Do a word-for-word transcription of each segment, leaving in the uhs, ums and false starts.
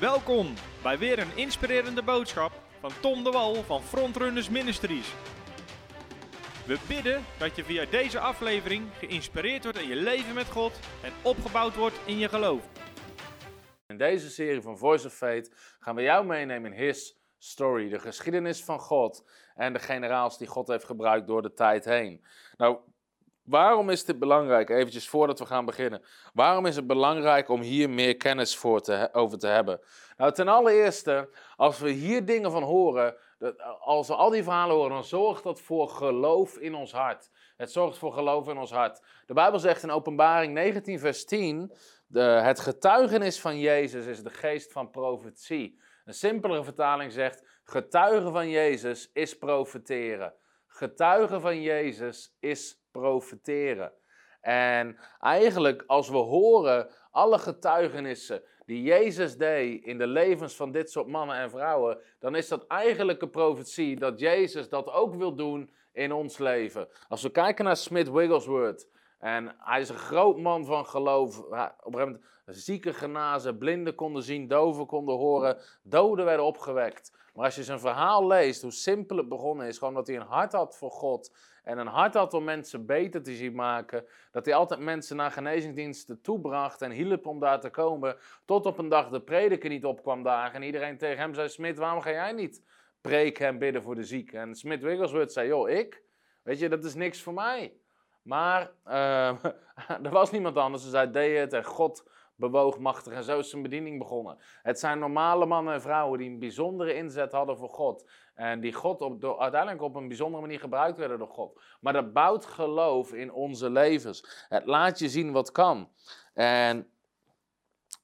Welkom bij weer een inspirerende boodschap van Tom De Wal van Frontrunners Ministries. We bidden dat je via deze aflevering geïnspireerd wordt in je leven met God en opgebouwd wordt in je geloof. In deze serie van Voice of Faith gaan we jou meenemen in His Story, de geschiedenis van God en de generaals die God heeft gebruikt door de tijd heen. Nou, waarom is dit belangrijk? Eventjes voordat we gaan beginnen. Waarom is het belangrijk om hier meer kennis voor te, over te hebben? Nou, ten allereerste, als we hier dingen van horen, dat, als we al die verhalen horen, dan zorgt dat voor geloof in ons hart. Het zorgt voor geloof in ons hart. De Bijbel zegt in Openbaring negentien vers tien, de, het getuigenis van Jezus is de geest van profetie. Een simpelere vertaling zegt, getuigen van Jezus is profeteren. Getuigen van Jezus is profeteren. En eigenlijk als we horen alle getuigenissen die Jezus deed in de levens van dit soort mannen en vrouwen, dan is dat eigenlijk een profetie dat Jezus dat ook wil doen in ons leven. Als we kijken naar Smith Wigglesworth, en hij is een groot man van geloof. Op een gegeven moment zieken genazen, blinden konden zien, doven konden horen, doden werden opgewekt. Maar als je zijn verhaal leest, hoe simpel het begonnen is, gewoon dat hij een hart had voor God en een hart had om mensen beter te zien maken, dat hij altijd mensen naar genezingsdiensten toebracht en hielp om daar te komen, tot op een dag de prediker niet opkwam dagen en iedereen tegen hem zei, Smith, waarom ga jij niet preken en bidden voor de zieken? En Smith Wigglesworth zei, joh, ik? Weet je, dat is niks voor mij. Maar uh, er was niemand anders, dus hij deed het en God bewoog machtig en zo is zijn bediening begonnen. Het zijn normale mannen en vrouwen die een bijzondere inzet hadden voor God. En die God op, door, uiteindelijk op een bijzondere manier gebruikt werden door God. Maar dat bouwt geloof in onze levens. Het laat je zien wat kan. En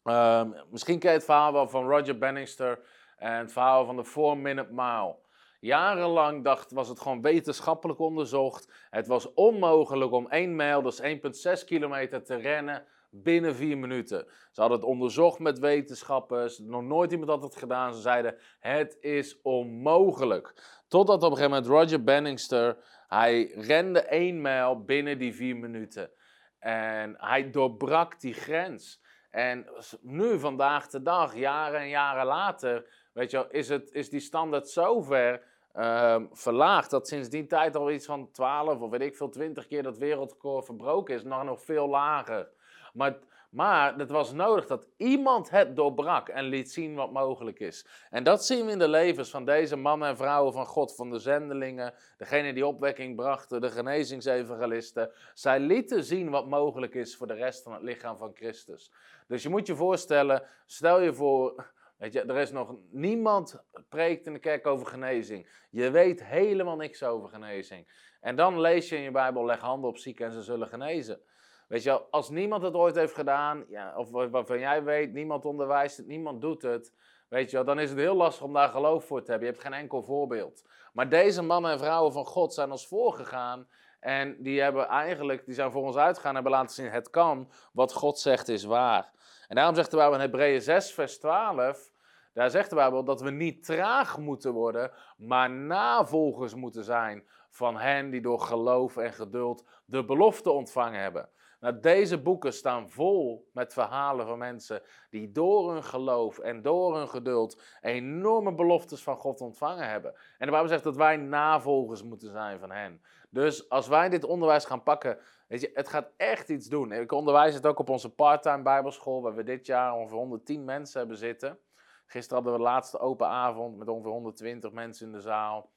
uh, misschien ken je het verhaal wel van Roger Bannister en het verhaal van de four minute mile. Jarenlang dacht, was het gewoon wetenschappelijk onderzocht. Het was onmogelijk om één mijl, dus één komma zes kilometer, te rennen binnen vier minuten. Ze hadden het onderzocht met wetenschappers. Nog nooit iemand had het gedaan. Ze zeiden, het is onmogelijk. Totdat op een gegeven moment Roger Bannister, hij rende één mijl binnen die vier minuten. En hij doorbrak die grens. En nu, vandaag de dag, jaren en jaren later, weet je wel, is, het, is die standaard zo ver uh, verlaagd dat sinds die tijd al iets van twaalf of weet ik veel, twintig keer dat wereldrecord verbroken is, nog, nog veel lager. Maar, maar het was nodig dat iemand het doorbrak en liet zien wat mogelijk is. En dat zien we in de levens van deze mannen en vrouwen van God, van de zendelingen, degenen die opwekking brachten, de genezingsevangelisten. Zij lieten zien wat mogelijk is voor de rest van het lichaam van Christus. Dus je moet je voorstellen, stel je voor, weet je, er is nog niemand preekt in de kerk over genezing. Je weet helemaal niks over genezing. En dan lees je in je Bijbel, leg handen op zieken en ze zullen genezen. Weet je, als niemand het ooit heeft gedaan, ja, of waarvan jij weet, niemand onderwijst het, niemand doet het, weet je, dan is het heel lastig om daar geloof voor te hebben. Je hebt geen enkel voorbeeld. Maar deze mannen en vrouwen van God zijn ons voorgegaan en die hebben eigenlijk, die zijn voor ons uitgegaan en hebben laten zien, het kan, wat God zegt is waar. En daarom zegt de Bijbel in Hebreeën zes vers twaalf, daar zegt de Bijbel dat we niet traag moeten worden, maar navolgers moeten zijn van hen die door geloof en geduld de belofte ontvangen hebben. Nou, deze boeken staan vol met verhalen van mensen die door hun geloof en door hun geduld enorme beloftes van God ontvangen hebben. En de Bijbel zegt dat wij navolgers moeten zijn van hen. Dus als wij dit onderwijs gaan pakken, weet je, het gaat echt iets doen. Ik onderwijs het ook op onze parttime Bijbelschool, waar we dit jaar ongeveer honderdtien mensen hebben zitten. Gisteren hadden we de laatste open avond met ongeveer honderdtwintig mensen in de zaal.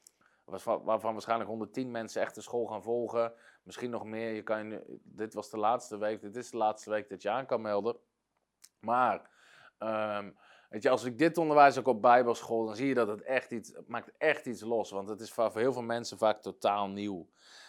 Waarvan waarschijnlijk honderdtien mensen echt de school gaan volgen. Misschien nog meer. Je kan je, dit was de laatste week. Dit is de laatste week dat je aan kan melden. Maar um, weet je, als ik dit onderwijs ook op Bijbelschool, dan zie je dat het echt iets, het maakt echt iets los. Want het is voor heel veel mensen vaak totaal nieuw.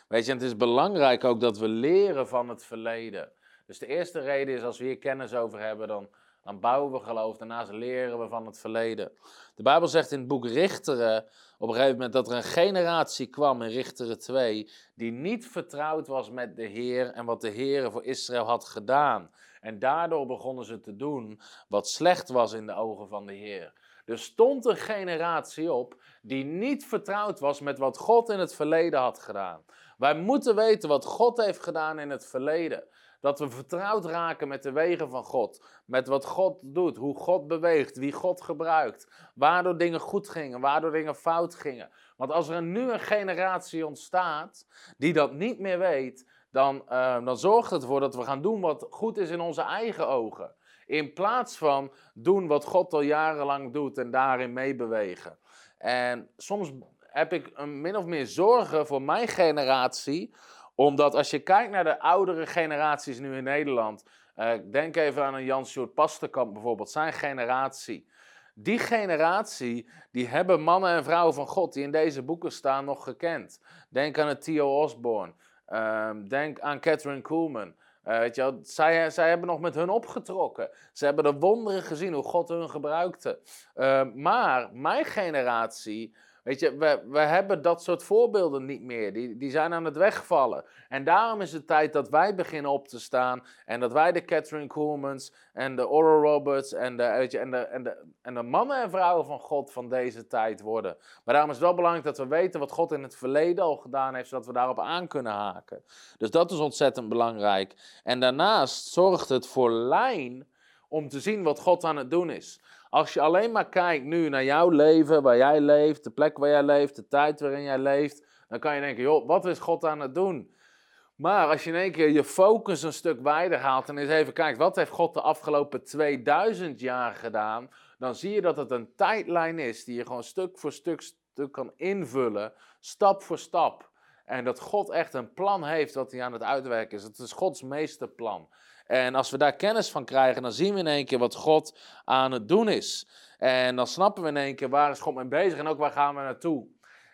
Weet je, en het is belangrijk ook dat we leren van het verleden. Dus de eerste reden is, als we hier kennis over hebben, dan... Dan bouwen we geloof, daarnaast leren we van het verleden. De Bijbel zegt in het boek Richteren op een gegeven moment dat er een generatie kwam in Richteren twee... die niet vertrouwd was met de Heer en wat de Heer voor Israël had gedaan. En daardoor begonnen ze te doen wat slecht was in de ogen van de Heer. Er stond een generatie op die niet vertrouwd was met wat God in het verleden had gedaan. Wij moeten weten wat God heeft gedaan in het verleden. Dat we vertrouwd raken met de wegen van God. Met wat God doet, hoe God beweegt, wie God gebruikt. Waardoor dingen goed gingen, waardoor dingen fout gingen. Want als er nu een generatie ontstaat die dat niet meer weet, dan, uh, dan zorgt het ervoor dat we gaan doen wat goed is in onze eigen ogen. In plaats van doen wat God al jarenlang doet en daarin meebewegen. En soms heb ik een min of meer zorgen voor mijn generatie, omdat als je kijkt naar de oudere generaties nu in Nederland, uh, denk even aan een Jan Sjoerd Pasterkamp bijvoorbeeld, zijn generatie. Die generatie, die hebben mannen en vrouwen van God die in deze boeken staan nog gekend. Denk aan het Theo Osborne, uh, denk aan Catherine Coolman. Uh, weet je wel, zij, zij hebben nog met hun opgetrokken. Ze hebben de wonderen gezien, hoe God hun gebruikte. Uh, maar mijn generatie, weet je, we, we hebben dat soort voorbeelden niet meer. Die, die zijn aan het wegvallen. En daarom is het tijd dat wij beginnen op te staan. En dat wij de Catherine Coolmans en de Oral Roberts en de, weet je, en, de, en, de, en de mannen en vrouwen van God van deze tijd worden. Maar daarom is het wel belangrijk dat we weten wat God in het verleden al gedaan heeft, zodat we daarop aan kunnen haken. Dus dat is ontzettend belangrijk. En daarnaast zorgt het voor lijn om te zien wat God aan het doen is. Als je alleen maar kijkt nu naar jouw leven, waar jij leeft, de plek waar jij leeft, de tijd waarin jij leeft, dan kan je denken, joh, wat is God aan het doen? Maar als je in één keer je focus een stuk wijder haalt en eens even kijkt, wat heeft God de afgelopen tweeduizend jaar gedaan? Dan zie je dat het een tijdlijn is die je gewoon stuk voor stuk, stuk kan invullen, stap voor stap. En dat God echt een plan heeft wat hij aan het uitwerken is. Het is Gods meesterplan. En als we daar kennis van krijgen, dan zien we in één keer wat God aan het doen is. En dan snappen we in één keer waar is God mee bezig en ook waar gaan we naartoe.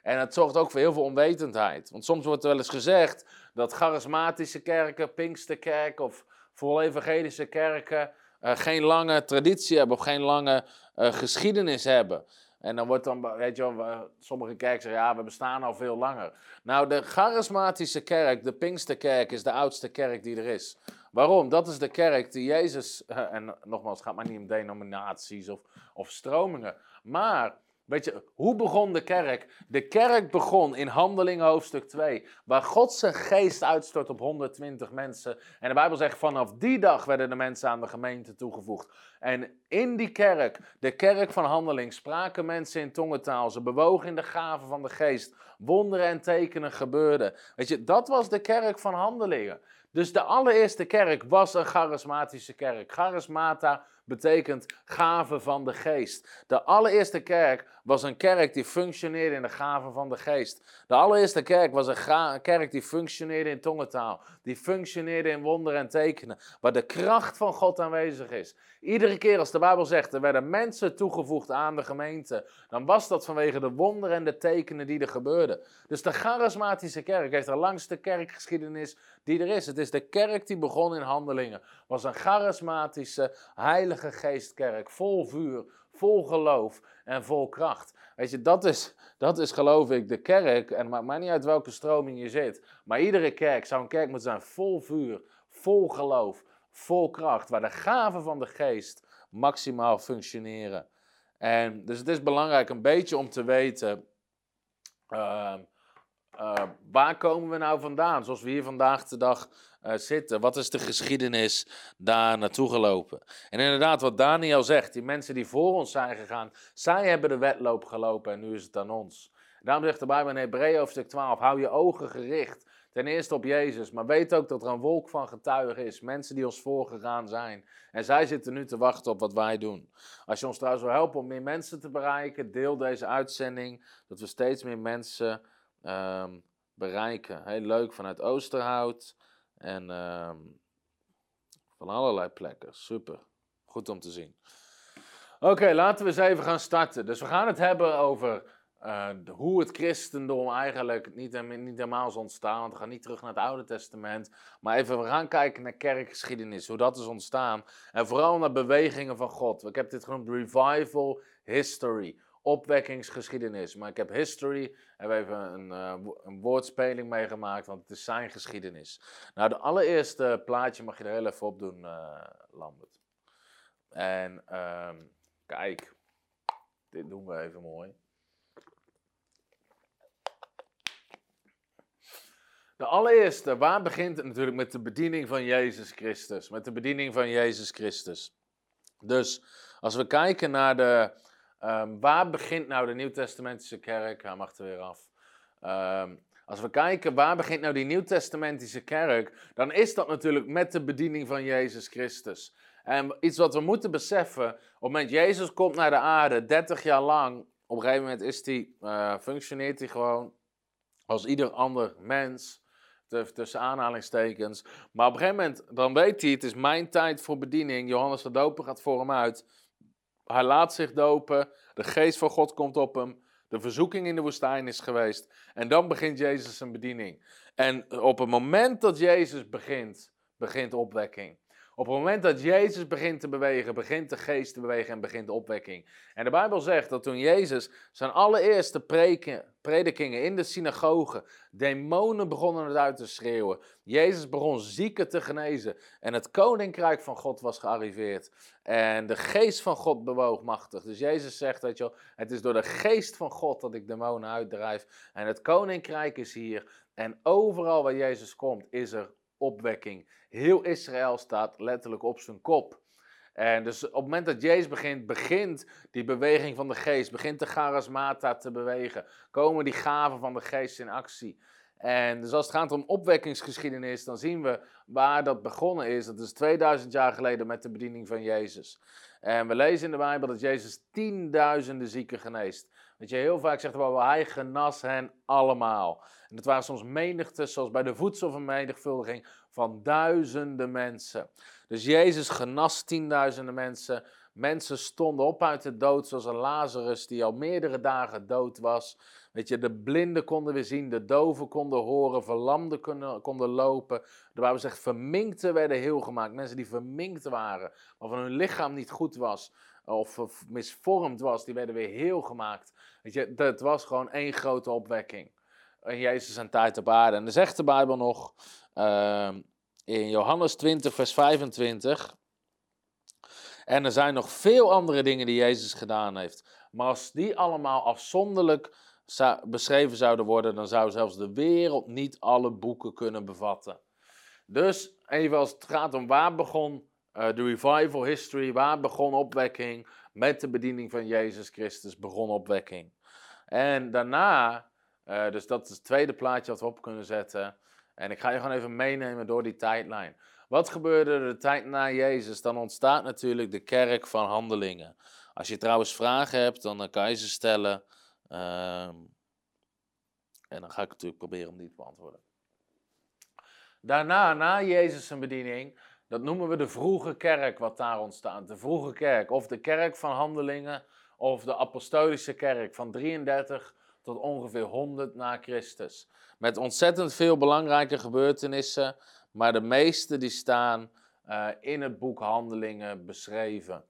En dat zorgt ook voor heel veel onwetendheid. Want soms wordt er wel eens gezegd dat charismatische kerken, Pinksterkerken of vooral evangelische kerken uh, geen lange traditie hebben of geen lange uh, geschiedenis hebben. En dan wordt dan, weet je wel, sommige kerken zeggen, ja, we bestaan al veel langer. Nou, de charismatische kerk, de Pinksterkerk, is de oudste kerk die er is. Waarom? Dat is de kerk die Jezus, en nogmaals, het gaat maar niet om denominaties of, of stromingen. Maar, weet je, hoe begon de kerk? De kerk begon in Handelingen hoofdstuk twee, waar God zijn geest uitstort op honderdtwintig mensen. En de Bijbel zegt, vanaf die dag werden de mensen aan de gemeente toegevoegd. En in die kerk, de kerk van Handelingen, spraken mensen in tongentaal. Ze bewogen in de gaven van de geest. Wonderen en tekenen gebeurden. Weet je, dat was de kerk van Handelingen. Dus de allereerste kerk was een charismatische kerk. Charismata betekent gave van de geest. De allereerste kerk was een kerk die functioneerde in de gave van de geest. De allereerste kerk was een ga- kerk die functioneerde in tongentaal. Die functioneerde in wonderen en tekenen. Waar de kracht van God aanwezig is. Iedere keer als de Bijbel zegt, er werden mensen toegevoegd aan de gemeente. Dan was dat vanwege de wonderen en de tekenen die er gebeurden. Dus de charismatische kerk heeft de langste kerkgeschiedenis die er is. Het is de kerk die begon in Handelingen. Het was een charismatische, heilige geestkerk. Vol vuur, vol geloof en vol kracht. Weet je, dat is, dat is geloof ik de kerk. En het maakt mij niet uit welke stroming je zit. Maar iedere kerk zou een kerk moeten zijn vol vuur, vol geloof, vol kracht. Waar de gaven van de geest maximaal functioneren. En dus het is belangrijk een beetje om te weten, Uh, Uh, waar komen we nou vandaan, zoals we hier vandaag de dag uh, zitten? Wat is de geschiedenis daar naartoe gelopen? En inderdaad, wat Daniel zegt, die mensen die voor ons zijn gegaan, zij hebben de wedloop gelopen en nu is het aan ons. Daarom zegt de Bijbel in Hebreeën hoofdstuk twaalf, hou je ogen gericht, ten eerste op Jezus, maar weet ook dat er een wolk van getuigen is, mensen die ons voorgegaan zijn. En zij zitten nu te wachten op wat wij doen. Als je ons trouwens wil helpen om meer mensen te bereiken, deel deze uitzending, dat we steeds meer mensen Um, bereiken. Heel leuk vanuit Oosterhout en um, van allerlei plekken. Super. Goed om te zien. Oké, okay, laten we eens even gaan starten. Dus we gaan het hebben over uh, hoe het christendom eigenlijk niet, niet helemaal is ontstaan. Want we gaan niet terug naar het Oude Testament. Maar even, we gaan kijken naar kerkgeschiedenis. Hoe dat is ontstaan. En vooral naar bewegingen van God. Ik heb dit genoemd revival history. Opwekkingsgeschiedenis. Maar ik heb history, hebben we even een, uh, een woordspeling meegemaakt, want het is zijn geschiedenis. Nou, de allereerste plaatje mag je er heel even op doen, uh, Lambert. En uh, kijk, dit doen we even mooi. De allereerste, waar begint natuurlijk met de bediening van Jezus Christus. Met de bediening van Jezus Christus. Dus als we kijken naar de... Um, waar begint nou de Nieuwtestamentische kerk? Hij mag er weer af. Um, als we kijken, waar begint nou die Nieuwtestamentische kerk? Dan is dat natuurlijk met de bediening van Jezus Christus. En iets wat we moeten beseffen, op het moment Jezus komt naar de aarde, dertig jaar lang, op een gegeven moment is die, uh, functioneert hij gewoon als ieder ander mens, tussen aanhalingstekens. Maar op een gegeven moment, dan weet hij, het is mijn tijd voor bediening. Johannes de Doper gaat voor hem uit. Hij laat zich dopen, de geest van God komt op hem, de verzoeking in de woestijn is geweest. En dan begint Jezus zijn bediening. En op het moment dat Jezus begint, begint opwekking. Op het moment dat Jezus begint te bewegen, begint de geest te bewegen en begint de opwekking. En de Bijbel zegt dat toen Jezus zijn allereerste preken, predikingen in de synagogen, demonen begonnen het uit te schreeuwen. Jezus begon zieken te genezen en het koninkrijk van God was gearriveerd. En de geest van God bewoog machtig. Dus Jezus zegt, weet je wel, het is door de geest van God dat ik demonen uitdrijf. En het koninkrijk is hier en overal waar Jezus komt is er opwekking. Heel Israël staat letterlijk op zijn kop. En dus op het moment dat Jezus begint, begint die beweging van de geest, begint de charismata te bewegen, komen die gaven van de geest in actie. En dus als het gaat om opwekkingsgeschiedenis, dan zien we waar dat begonnen is. Dat is tweeduizend jaar geleden met de bediening van Jezus. En we lezen in de Bijbel dat Jezus tienduizenden zieken geneest. Dat je heel vaak zegt, wow, hij genas hen allemaal. En dat waren soms menigtes, zoals bij de voedselvermenigvuldiging, van duizenden mensen. Dus Jezus genas tienduizenden mensen. Mensen stonden op uit de dood, zoals een Lazarus die al meerdere dagen dood was. Weet je, de blinden konden weer zien, de doven konden horen, verlamden konden, konden lopen. De Bijbel zegt, verminkten werden heel gemaakt. Mensen die verminkt waren, waarvan hun lichaam niet goed was of misvormd was, die werden weer heel gemaakt. Weet je, dat was gewoon één grote opwekking. En Jezus zijn tijd op aarde. En dan zegt de Bijbel nog uh, in Johannes twintig, vers vijfentwintig. En er zijn nog veel andere dingen die Jezus gedaan heeft. Maar als die allemaal afzonderlijk zou, beschreven zouden worden, dan zou zelfs de wereld niet alle boeken kunnen bevatten. Dus even als het gaat om waar begon Uh, de revival history, waar begon opwekking? Met de bediening van Jezus Christus begon opwekking. En daarna, uh, dus dat is het tweede plaatje dat we op kunnen zetten. En ik ga je gewoon even meenemen door die tijdlijn. Wat gebeurde er de tijd na Jezus? Dan ontstaat natuurlijk de kerk van Handelingen. Als je trouwens vragen hebt, dan kan je ze stellen. Uh, en dan ga ik natuurlijk proberen om die te beantwoorden. Daarna, na Jezus zijn bediening, dat noemen we de vroege kerk wat daar ontstaat. De vroege kerk, of de kerk van Handelingen, of de apostolische kerk van drieëndertig tot ongeveer honderd na Christus. Met ontzettend veel belangrijke gebeurtenissen, maar de meeste die staan uh, in het boek Handelingen beschreven.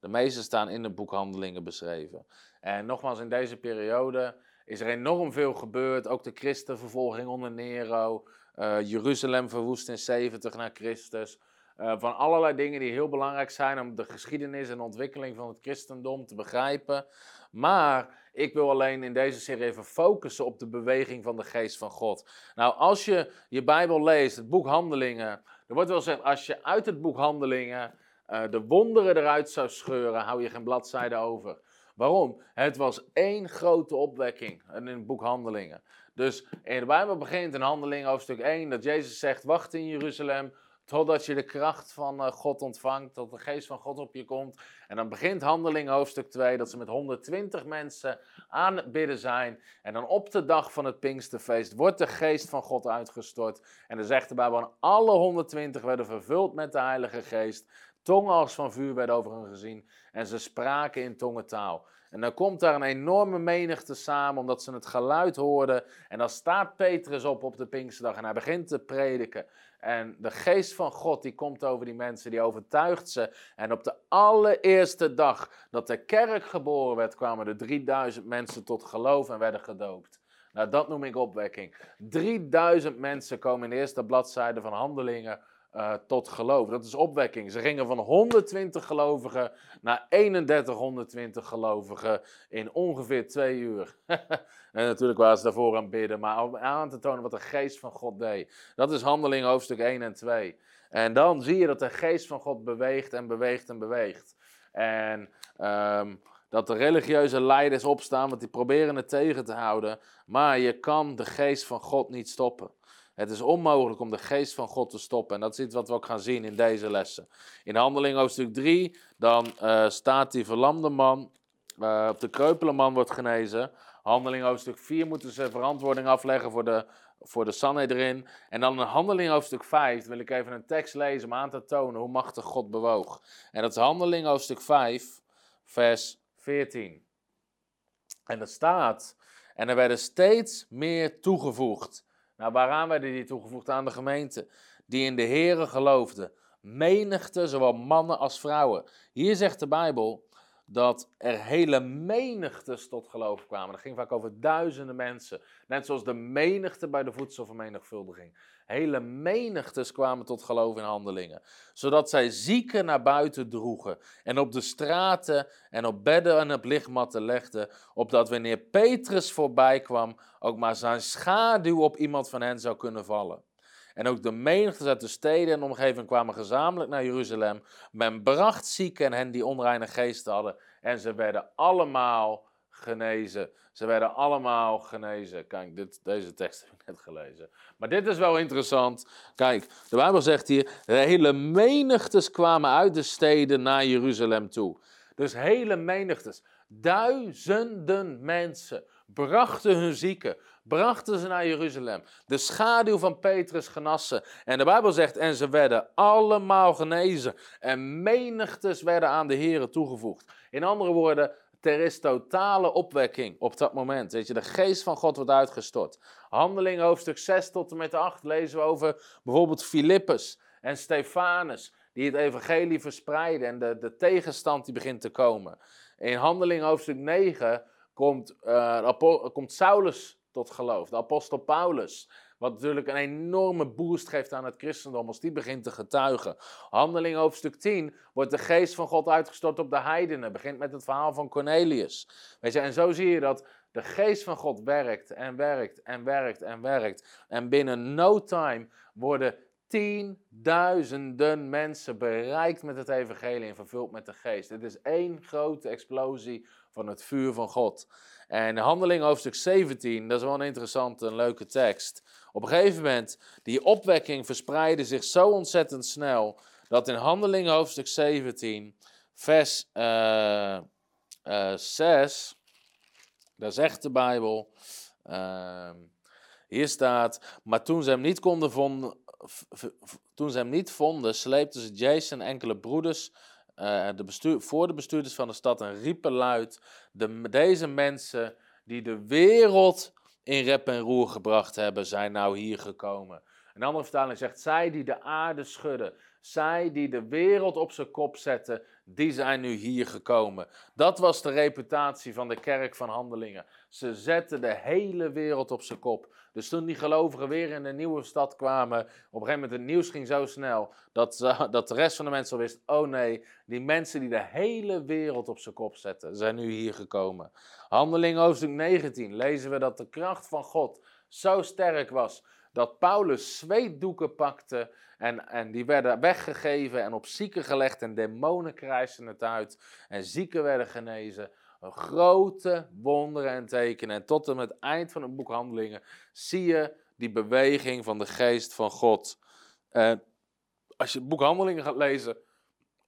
De meeste staan in het boek Handelingen beschreven. En nogmaals, in deze periode is er enorm veel gebeurd, ook de christenvervolging onder Nero, uh, Jeruzalem verwoest in zeventig na Christus. Uh, van allerlei dingen die heel belangrijk zijn om de geschiedenis en ontwikkeling van het christendom te begrijpen. Maar ik wil alleen in deze serie even focussen op de beweging van de geest van God. Nou, als je je Bijbel leest, het boek Handelingen, er wordt wel gezegd, als je uit het boek Handelingen uh, de wonderen eruit zou scheuren, hou je geen bladzijde over. Waarom? Het was één grote opwekking in het boek Handelingen. Dus in de Bijbel begint in Handelingen hoofdstuk één dat Jezus zegt, wacht in Jeruzalem totdat je de kracht van God ontvangt, tot de geest van God op je komt. En dan begint Handelingen hoofdstuk twee, dat ze met honderdtwintig mensen aan het bidden zijn. En dan op de dag van het Pinksterfeest wordt de geest van God uitgestort. En dan zegt de Bijbel, alle honderdtwintig werden vervuld met de Heilige Geest. Tongen als van vuur werden over hen gezien. En ze spraken in tongentaal. En dan komt daar een enorme menigte samen, omdat ze het geluid hoorden. En dan staat Petrus op op de Pinksterdag en hij begint te prediken. En de geest van God die komt over die mensen, die overtuigt ze. En op de allereerste dag dat de kerk geboren werd, kwamen er drieduizend mensen tot geloof en werden gedoopt. Nou, dat noem ik opwekking. drieduizend mensen komen in de eerste bladzijde van Handelingen uh, tot geloof. Dat is opwekking. Ze gingen van honderdtwintig gelovigen naar drieduizend honderdtwintig gelovigen in ongeveer twee uur. En natuurlijk waren ze daarvoor aan het bidden, maar om aan te tonen wat de geest van God deed. Dat is Handelingen hoofdstuk één en twee. En dan zie je dat de geest van God beweegt en beweegt en beweegt. En um, dat de religieuze leiders opstaan, want die proberen het tegen te houden. Maar je kan de geest van God niet stoppen. Het is onmogelijk om de geest van God te stoppen. En dat is iets wat we ook gaan zien in deze lessen. In Handelingen hoofdstuk drie, dan uh, staat die verlamde man, uh, de kreupele man wordt genezen. Handelingen hoofdstuk vier moeten ze verantwoording afleggen voor de, voor de Sanhedrin. En dan in Handelingen hoofdstuk vijf wil ik even een tekst lezen om aan te tonen hoe machtig God bewoog. En dat is Handelingen hoofdstuk vijf, vers veertien. En dat staat, en er werden steeds meer toegevoegd. Nou, waaraan werden die toegevoegd? Aan de gemeente, die in de Here geloofden. Menigte, zowel mannen als vrouwen. Hier zegt de Bijbel dat er hele menigtes tot geloof kwamen. Dat ging vaak over duizenden mensen. Net zoals de menigte bij de voedselvermenigvuldiging. Hele menigtes kwamen tot geloof in Handelingen. Zodat zij zieken naar buiten droegen. En op de straten en op bedden en op ligmatten legden. Opdat wanneer Petrus voorbij kwam, ook maar zijn schaduw op iemand van hen zou kunnen vallen. En ook de menigtes uit de steden en de omgeving kwamen gezamenlijk naar Jeruzalem. Men bracht zieken en hen die onreine geesten hadden. En ze werden allemaal genezen. Ze werden allemaal genezen. Kijk, dit, deze tekst heb ik net gelezen. Maar dit is wel interessant. Kijk, de Bijbel zegt hier, de hele menigtes kwamen uit de steden naar Jeruzalem toe. Dus hele menigtes. Duizenden mensen brachten hun zieken, brachten ze naar Jeruzalem. De schaduw van Petrus genassen. En de Bijbel zegt, en ze werden allemaal genezen. En menigtes werden aan de Here toegevoegd. In andere woorden, er is totale opwekking op dat moment. Weet je, de geest van God wordt uitgestort. Handelingen hoofdstuk zes tot en met acht lezen we over bijvoorbeeld Philippus en Stefanus, die het evangelie verspreiden en de, de tegenstand die begint te komen. In Handelingen hoofdstuk negen komt, uh, komt Saulus tot geloof, de apostel Paulus. Wat natuurlijk een enorme boost geeft aan het christendom als die begint te getuigen. Handeling hoofdstuk tien wordt de geest van God uitgestort op de heidenen. Begint met het verhaal van Cornelius. Weet je, en zo zie je dat de geest van God werkt en werkt en werkt en werkt. En binnen no time worden tienduizenden mensen bereikt met het evangelie en vervuld met de geest. Dit is één grote explosie van het vuur van God. En Handelingen hoofdstuk zeventien, dat is wel een interessante en leuke tekst. Op een gegeven moment, die opwekking verspreidde zich zo ontzettend snel, dat in Handelingen hoofdstuk zeventien, vers uh, uh, zes, daar zegt de Bijbel, uh, hier staat, maar toen ze hem niet konden vonden, Toen ze hem niet vonden, sleepten ze Jason enkele broeders uh, de bestuur, voor de bestuurders van de stad en riepen luid, de, deze mensen die de wereld in rep en roer gebracht hebben, zijn nou hier gekomen. Een andere vertaling zegt, zij die de aarde schudden, zij die de wereld op zijn kop zetten, die zijn nu hier gekomen. Dat was de reputatie van de kerk van Handelingen. Ze zetten de hele wereld op zijn kop. Dus toen die gelovigen weer in de nieuwe stad kwamen, op een gegeven moment het nieuws ging zo snel, dat, uh, dat de rest van de mensen al wist, oh nee, die mensen die de hele wereld op zijn kop zetten, zijn nu hier gekomen. Handelingen hoofdstuk negentien lezen we dat de kracht van God zo sterk was, dat Paulus zweetdoeken pakte en, en die werden weggegeven en op zieken gelegd en demonen krijsten het uit en zieken werden genezen. Grote wonderen en tekenen. En tot en met het eind van het boek Handelingen zie je die beweging van de geest van God. En als je het boek Handelingen gaat lezen,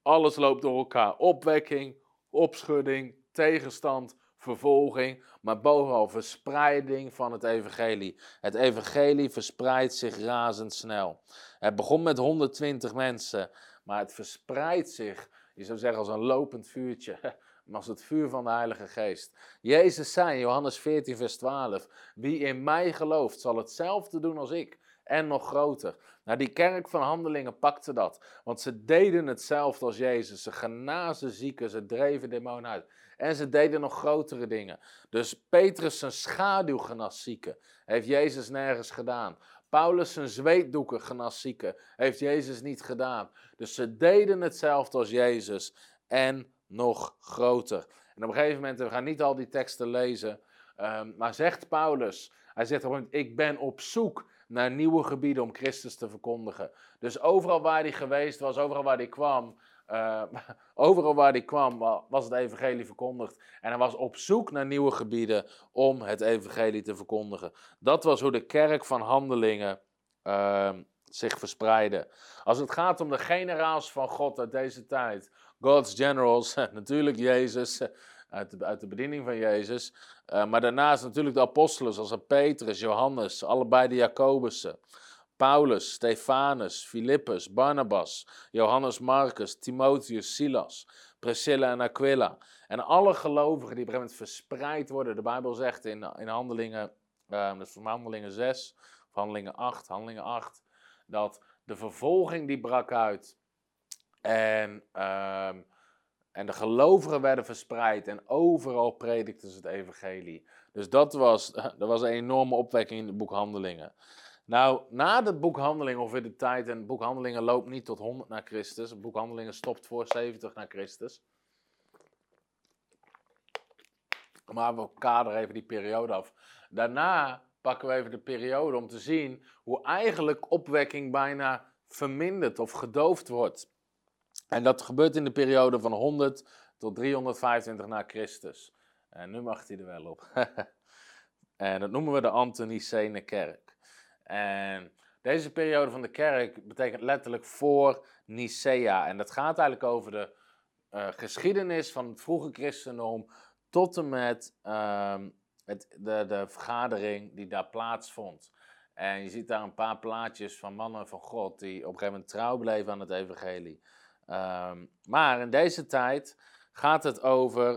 alles loopt door elkaar. Opwekking, opschudding, tegenstand, vervolging, maar bovenal verspreiding van het evangelie. Het evangelie verspreidt zich razendsnel. Het begon met honderdtwintig mensen, maar het verspreidt zich, je zou zeggen als een lopend vuurtje, maar als het vuur van de Heilige Geest. Jezus zei in Johannes veertien vers twaalf, wie in mij gelooft zal hetzelfde doen als ik en nog groter. Nou, die kerk van Handelingen pakte dat, want ze deden hetzelfde als Jezus. Ze genazen zieken, ze dreven demonen uit. En ze deden nog grotere dingen. Dus Petrus zijn schaduw genas zieken. Heeft Jezus nergens gedaan. Paulus zijn zweetdoeken genassieken, heeft Jezus niet gedaan. Dus ze deden hetzelfde als Jezus en nog groter. En op een gegeven moment, we gaan niet al die teksten lezen, um, maar zegt Paulus, hij zegt op een moment, ik ben op zoek naar nieuwe gebieden om Christus te verkondigen. Dus overal waar hij geweest was, overal waar hij kwam, uh, overal waar hij kwam was het evangelie verkondigd. En hij was op zoek naar nieuwe gebieden om het evangelie te verkondigen. Dat was hoe de kerk van Handelingen uh, zich verspreidde. Als het gaat om de generaals van God uit deze tijd, God's generals, natuurlijk Jezus, uit de, uit de bediening van Jezus. Uh, maar daarnaast natuurlijk de apostelen, zoals Petrus, Johannes, allebei de Jacobussen. Paulus, Stefanus, Philippus, Barnabas, Johannes Marcus, Timotheus, Silas, Priscilla en Aquila. En alle gelovigen die op een gegeven moment verspreid worden. De Bijbel zegt in, in handelingen, uh, dus van handelingen zes, of handelingen acht, handelingen acht, dat de vervolging die brak uit en... Uh, En de gelovigen werden verspreid en overal predikten ze het evangelie. Dus dat was, dat was een enorme opwekking in het boek Handelingen. Nou, na het boek Handelingen ongeveer de tijd, en het boek Handelingen loopt niet tot honderd na Christus. Het boek Handelingen stopt voor zeventig na Christus. Maar we kaderen even die periode af. Daarna pakken we even de periode om te zien hoe eigenlijk opwekking bijna verminderd of gedoofd wordt. En dat gebeurt in de periode van honderd tot driehonderdvijfentwintig na Christus. En nu mag hij er wel op. En dat noemen we de Antonicene kerk. En deze periode van de kerk betekent letterlijk voor Nicea. En dat gaat eigenlijk over de uh, geschiedenis van het vroege christendom tot en met uh, het, de, de vergadering die daar plaatsvond. En je ziet daar een paar plaatjes van mannen van God die op een gegeven moment trouw bleven aan het evangelie. Um, maar in deze tijd gaat het over, uh,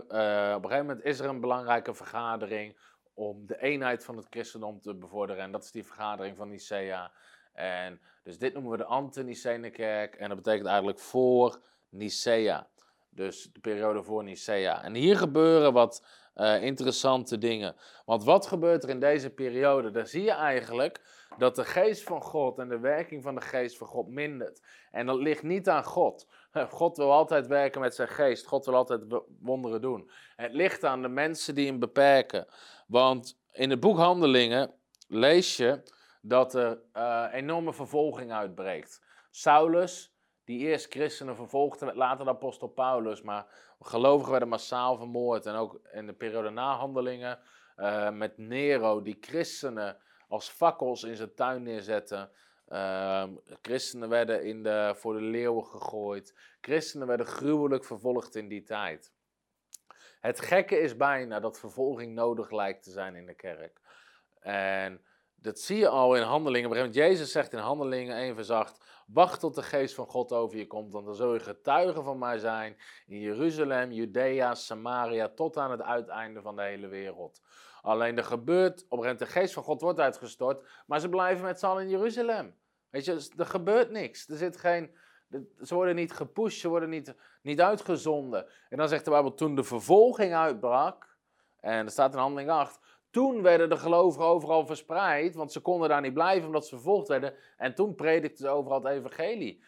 op een gegeven moment is er een belangrijke vergadering om de eenheid van het christendom te bevorderen. En dat is die vergadering van Nicea. En dus dit noemen we de Antenicene kerk en dat betekent eigenlijk voor Nicea. Dus de periode voor Nicea. En hier gebeuren wat uh, interessante dingen. Want wat gebeurt er in deze periode? Daar zie je eigenlijk dat de geest van God en de werking van de geest van God mindert. En dat ligt niet aan God. God wil altijd werken met zijn geest. God wil altijd wonderen doen. Het ligt aan de mensen die hem beperken. Want in het boek Handelingen lees je dat er uh, enorme vervolging uitbreekt. Saulus, die eerst christenen vervolgde, werd later de apostel Paulus. Maar gelovigen werden massaal vermoord. En ook in de periode na Handelingen uh, met Nero, die christenen als fakkels in zijn tuin neerzetten. Uh, christenen werden in de, voor de leeuwen gegooid. Christenen werden gruwelijk vervolgd in die tijd. Het gekke is bijna dat vervolging nodig lijkt te zijn in de kerk. En dat zie je al in Handelingen. Op een gegeven moment, Jezus zegt in Handelingen één vers acht... Wacht tot de geest van God over je komt, want dan zul je getuigen van mij zijn in Jeruzalem, Judea, Samaria, tot aan het uiteinde van de hele wereld. Alleen er gebeurt, op een gegeven moment de geest van God wordt uitgestort, maar ze blijven met z'n allen in Jeruzalem. Weet je, er gebeurt niks. Er zit geen, ze worden niet gepusht, ze worden niet, niet uitgezonden. En dan zegt de Bijbel, toen de vervolging uitbrak, en er staat in Handeling acht... Toen werden de gelovigen overal verspreid, want ze konden daar niet blijven omdat ze vervolgd werden. En toen predikten ze overal het evangelie.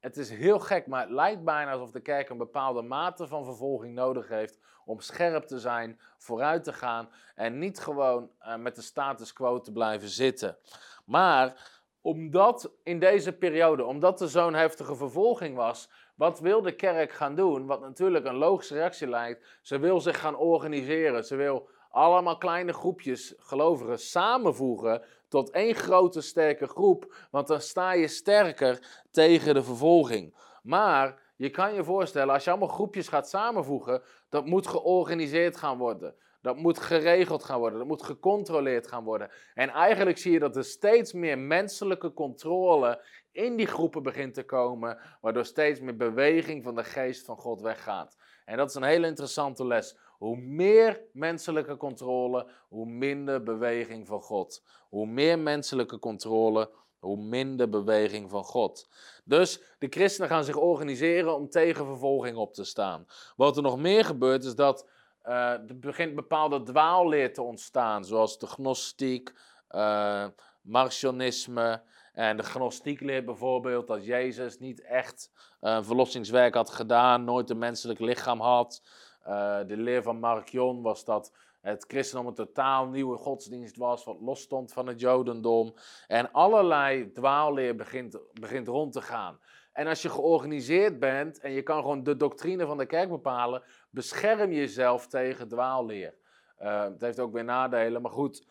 Het is heel gek, maar het lijkt bijna alsof de kerk een bepaalde mate van vervolging nodig heeft om scherp te zijn, vooruit te gaan en niet gewoon uh, met de status quo te blijven zitten. Maar omdat in deze periode, omdat er zo'n heftige vervolging was, wat wil de kerk gaan doen? Wat natuurlijk een logische reactie lijkt, ze wil zich gaan organiseren, ze wil allemaal kleine groepjes gelovigen samenvoegen tot één grote sterke groep, want dan sta je sterker tegen de vervolging. Maar je kan je voorstellen, als je allemaal groepjes gaat samenvoegen, dat moet georganiseerd gaan worden. Dat moet geregeld gaan worden, dat moet gecontroleerd gaan worden. En eigenlijk zie je dat er steeds meer menselijke controle in die groepen begint te komen, waardoor steeds meer beweging van de geest van God weggaat. En dat is een hele interessante les. Hoe meer menselijke controle, hoe minder beweging van God. Hoe meer menselijke controle, hoe minder beweging van God. Dus de christenen gaan zich organiseren om tegen vervolging op te staan. Wat er nog meer gebeurt is dat uh, er begint bepaalde dwaalleer te ontstaan, zoals de gnostiek, uh, marcionisme en de gnostiekleer bijvoorbeeld, dat Jezus niet echt uh, verlossingswerk had gedaan, nooit een menselijk lichaam had. Uh, de leer van Marcion was dat het christendom een totaal nieuwe godsdienst was, wat los stond van het jodendom. En allerlei dwaalleer begint, begint rond te gaan. En als je georganiseerd bent en je kan gewoon de doctrine van de kerk bepalen, bescherm jezelf tegen dwaalleer. Uh, het heeft ook weer nadelen, maar goed,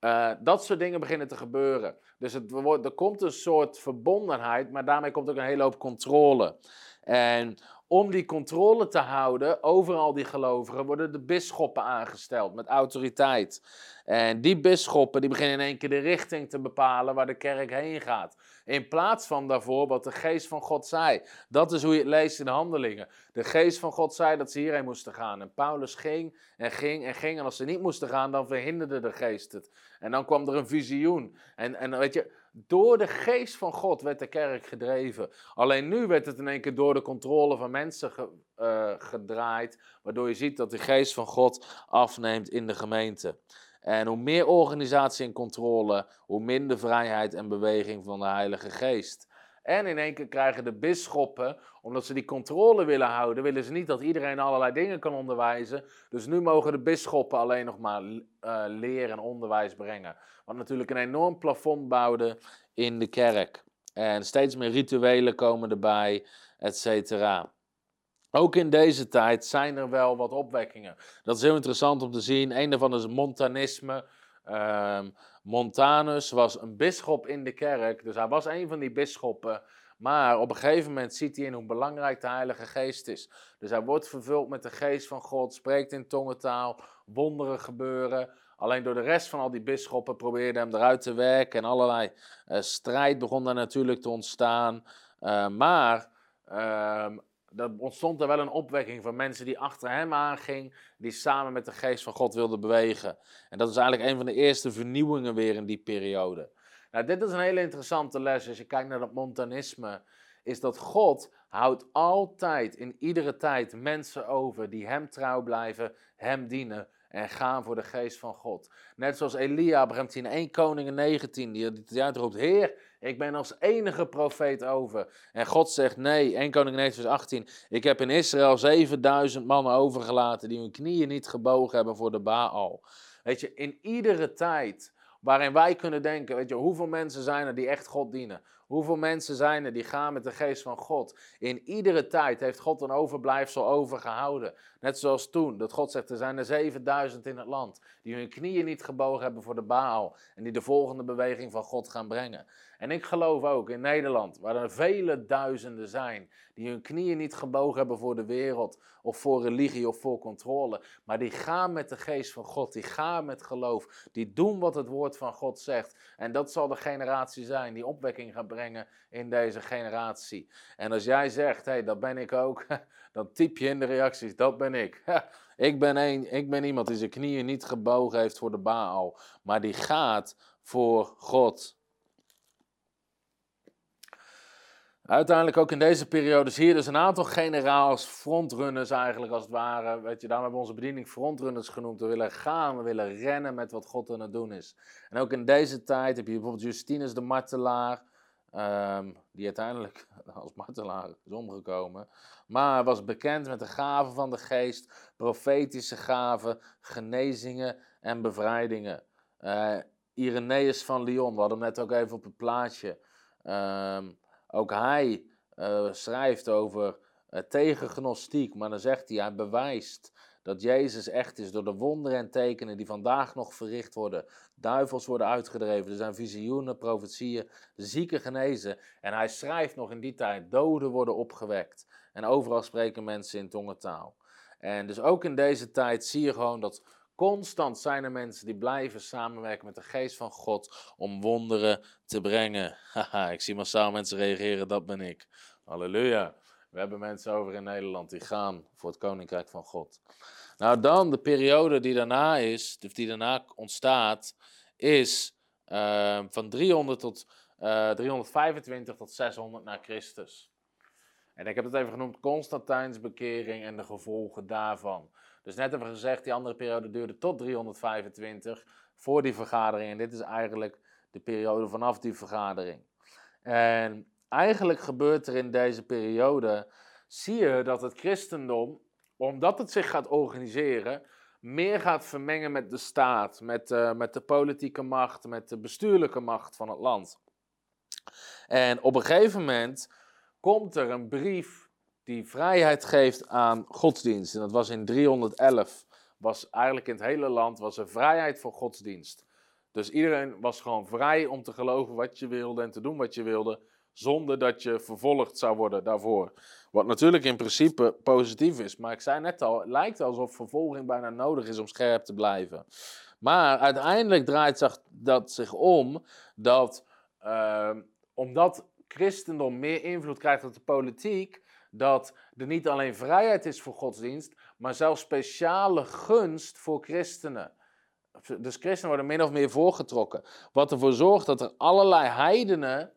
uh, dat soort dingen beginnen te gebeuren. Dus het wordt, er komt een soort verbondenheid, maar daarmee komt ook een hele hoop controle. En om die controle te houden over al die gelovigen worden de bisschoppen aangesteld met autoriteit. En die bisschoppen die beginnen in één keer de richting te bepalen waar de kerk heen gaat. In plaats van daarvoor wat de geest van God zei. Dat is hoe je het leest in de Handelingen. De geest van God zei dat ze hierheen moesten gaan. En Paulus ging en ging en ging. En als ze niet moesten gaan, dan verhinderde de geest het. En dan kwam er een visioen. En, en weet je, door de geest van God werd de kerk gedreven. Alleen nu werd het in één keer door de controle van mensen ge, uh, gedraaid. Waardoor je ziet dat de geest van God afneemt in de gemeente. En hoe meer organisatie en controle, hoe minder vrijheid en beweging van de Heilige Geest. En in één keer krijgen de bisschoppen, omdat ze die controle willen houden, willen ze niet dat iedereen allerlei dingen kan onderwijzen. Dus nu mogen de bisschoppen alleen nog maar uh, leer en onderwijs brengen. Wat natuurlijk een enorm plafond bouwde in de kerk. En steeds meer rituelen komen erbij, et cetera. Ook in deze tijd zijn er wel wat opwekkingen. Dat is heel interessant om te zien. Een daarvan is montanisme. Um, Montanus was een bisschop in de kerk, dus hij was een van die bisschoppen. Maar op een gegeven moment ziet hij in hoe belangrijk de Heilige Geest is. Dus hij wordt vervuld met de Geest van God, spreekt in tongentaal, wonderen gebeuren. Alleen door de rest van al die bisschoppen probeerden hem eruit te werken en allerlei uh, strijd begon daar natuurlijk te ontstaan. Uh, maar... Uh, Er ontstond er wel een opwekking van mensen die achter hem aangingen, die samen met de geest van God wilden bewegen. En dat is eigenlijk een van de eerste vernieuwingen weer in die periode. Nou, dit is een hele interessante les als je kijkt naar dat montanisme. Is dat God houdt altijd in iedere tijd mensen over die hem trouw blijven, hem dienen en gaan voor de geest van God. Net zoals Elia begint in Eerste Koningen negentien, die uitroept, Heer, ik ben als enige profeet over. En God zegt, nee, Eerste Koningen negentien vers achttien, ik heb in Israël zevenduizend mannen overgelaten die hun knieën niet gebogen hebben voor de Baal. Weet je, in iedere tijd waarin wij kunnen denken, weet je, hoeveel mensen zijn er die echt God dienen? Hoeveel mensen zijn er die gaan met de geest van God? In iedere tijd heeft God een overblijfsel overgehouden. Net zoals toen, dat God zegt, er zijn er zevenduizend in het land die hun knieën niet gebogen hebben voor de Baal en die de volgende beweging van God gaan brengen. En ik geloof ook in Nederland, waar er vele duizenden zijn die hun knieën niet gebogen hebben voor de wereld of voor religie of voor controle, maar die gaan met de geest van God, die gaan met geloof, die doen wat het woord van God zegt. En dat zal de generatie zijn die opwekking gaat brengen in deze generatie. En als jij zegt, hey, dat ben ik ook, dan typ je in de reacties, dat ben ik. Ik ben, een, ik ben iemand die zijn knieën niet gebogen heeft voor de Baal, maar die gaat voor God. Uiteindelijk ook in deze periode zie je dus een aantal generaals, frontrunners eigenlijk als het ware. Weet je, daarom hebben we onze bediening frontrunners genoemd. We willen gaan, we willen rennen met wat God aan het doen is. En ook in deze tijd heb je bijvoorbeeld Justinus de martelaar, um, die uiteindelijk als martelaar is omgekomen. Maar was bekend met de gaven van de geest, profetische gaven, genezingen en bevrijdingen. Uh, Irenaeus van Lyon, we hadden hem net ook even op het plaatje. Um, Ook hij uh, schrijft over uh, tegen gnostiek, maar dan zegt hij, hij bewijst dat Jezus echt is door de wonderen en tekenen die vandaag nog verricht worden. Duivels worden uitgedreven, er zijn visioenen, profetieën, zieken genezen. En hij schrijft nog in die tijd, doden worden opgewekt. En overal spreken mensen in tongentaal. En dus ook in deze tijd zie je gewoon dat constant zijn er mensen die blijven samenwerken met de geest van God om wonderen te brengen. Haha, ik zie massaal mensen reageren, dat ben ik. Halleluja. We hebben mensen over in Nederland die gaan voor het Koninkrijk van God. Nou dan, de periode die daarna is, die daarna ontstaat, is uh, van driehonderd tot uh, driehonderdvijfentwintig tot zeshonderd na Christus. En ik heb het even genoemd, Constantijns bekering en de gevolgen daarvan. Dus net hebben we gezegd, die andere periode duurde tot driehonderdvijfentwintig voor die vergadering. En dit is eigenlijk de periode vanaf die vergadering. En eigenlijk gebeurt er in deze periode, zie je dat het christendom, omdat het zich gaat organiseren, meer gaat vermengen met de staat, met, uh, met de politieke macht, met de bestuurlijke macht van het land. En op een gegeven moment komt er een brief die vrijheid geeft aan godsdienst. En dat was in driehonderdelf, was eigenlijk in het hele land was er vrijheid voor godsdienst. Dus iedereen was gewoon vrij om te geloven wat je wilde en te doen wat je wilde, zonder dat je vervolgd zou worden daarvoor. Wat natuurlijk in principe positief is. Maar ik zei net al, het lijkt alsof vervolging bijna nodig is om scherp te blijven. Maar uiteindelijk draait dat zich om dat, uh, omdat christendom meer invloed krijgt op de politiek, dat er niet alleen vrijheid is voor godsdienst, maar zelfs speciale gunst voor christenen. Dus christenen worden min of meer voorgetrokken. Wat ervoor zorgt dat er allerlei heidenen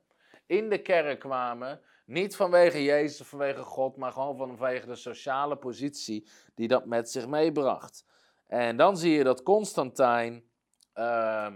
in de kerk kwamen, niet vanwege Jezus of vanwege God, maar gewoon vanwege de sociale positie die dat met zich meebracht. En dan zie je dat Constantijn uh,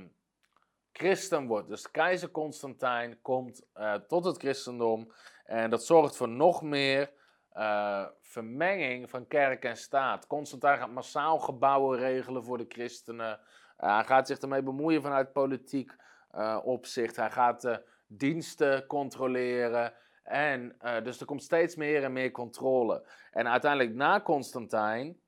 christen wordt. Dus keizer Constantijn komt uh, tot het christendom en dat zorgt voor nog meer uh, vermenging van kerk en staat. Constantijn gaat massaal gebouwen regelen voor de christenen. Uh, hij gaat zich ermee bemoeien vanuit politiek uh, opzicht. Hij gaat uh, diensten controleren. En uh, dus er komt steeds meer en meer controle. En uiteindelijk na Constantijn,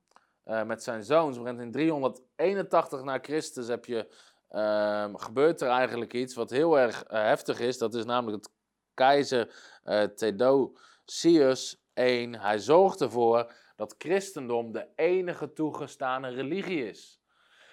uh, met zijn zoons, begint in driehonderdeenentachtig na Christus, heb je, uh, gebeurt er eigenlijk iets wat heel erg uh, heftig is. Dat is namelijk het keizer uh, Theodosius de Eerste. Hij zorgt ervoor dat christendom de enige toegestane religie is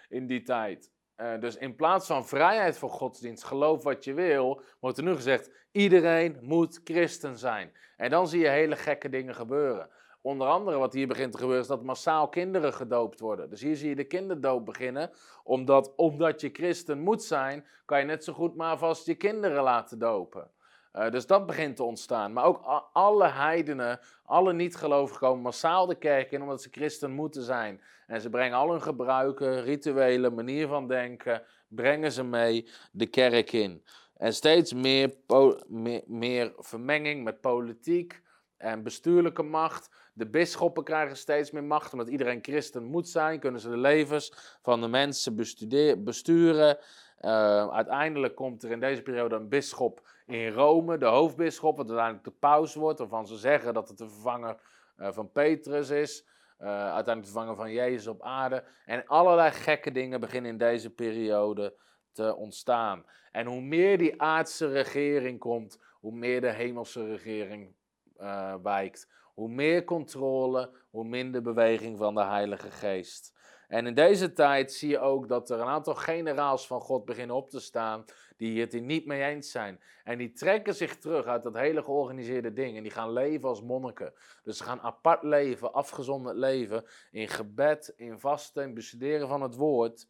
in die tijd. Uh, dus in plaats van vrijheid voor godsdienst, geloof wat je wil, wordt er nu gezegd, iedereen moet christen zijn. En dan zie je hele gekke dingen gebeuren. Onder andere wat hier begint te gebeuren, is dat massaal kinderen gedoopt worden. Dus hier zie je de kinderdoop beginnen, omdat, omdat je christen moet zijn, kan je net zo goed maar vast je kinderen laten dopen. Uh, dus dat begint te ontstaan. Maar ook a- alle heidenen, alle niet-gelovigen komen massaal de kerk in, omdat ze christen moeten zijn. En ze brengen al hun gebruiken, rituelen, manier van denken, brengen ze mee de kerk in. En steeds meer, po- meer, meer vermenging met politiek en bestuurlijke macht. De bisschoppen krijgen steeds meer macht, omdat iedereen christen moet zijn, kunnen ze de levens van de mensen bestudeer- besturen. Uh, uiteindelijk komt er in deze periode een bisschop in Rome, de hoofdbisschop, wat uiteindelijk de paus wordt, waarvan ze zeggen dat het de vervanger uh, van Petrus is, uh, uiteindelijk de vervanger van Jezus op aarde. En allerlei gekke dingen beginnen in deze periode te ontstaan. En hoe meer die aardse regering komt, hoe meer de hemelse regering uh, wijkt. Hoe meer controle, hoe minder beweging van de Heilige Geest. En in deze tijd zie je ook dat er een aantal generaals van God beginnen op te staan die het hier niet mee eens zijn. En die trekken zich terug uit dat hele georganiseerde ding en die gaan leven als monniken. Dus ze gaan apart leven, afgezonderd leven, in gebed, in vasten, in bestuderen van het woord.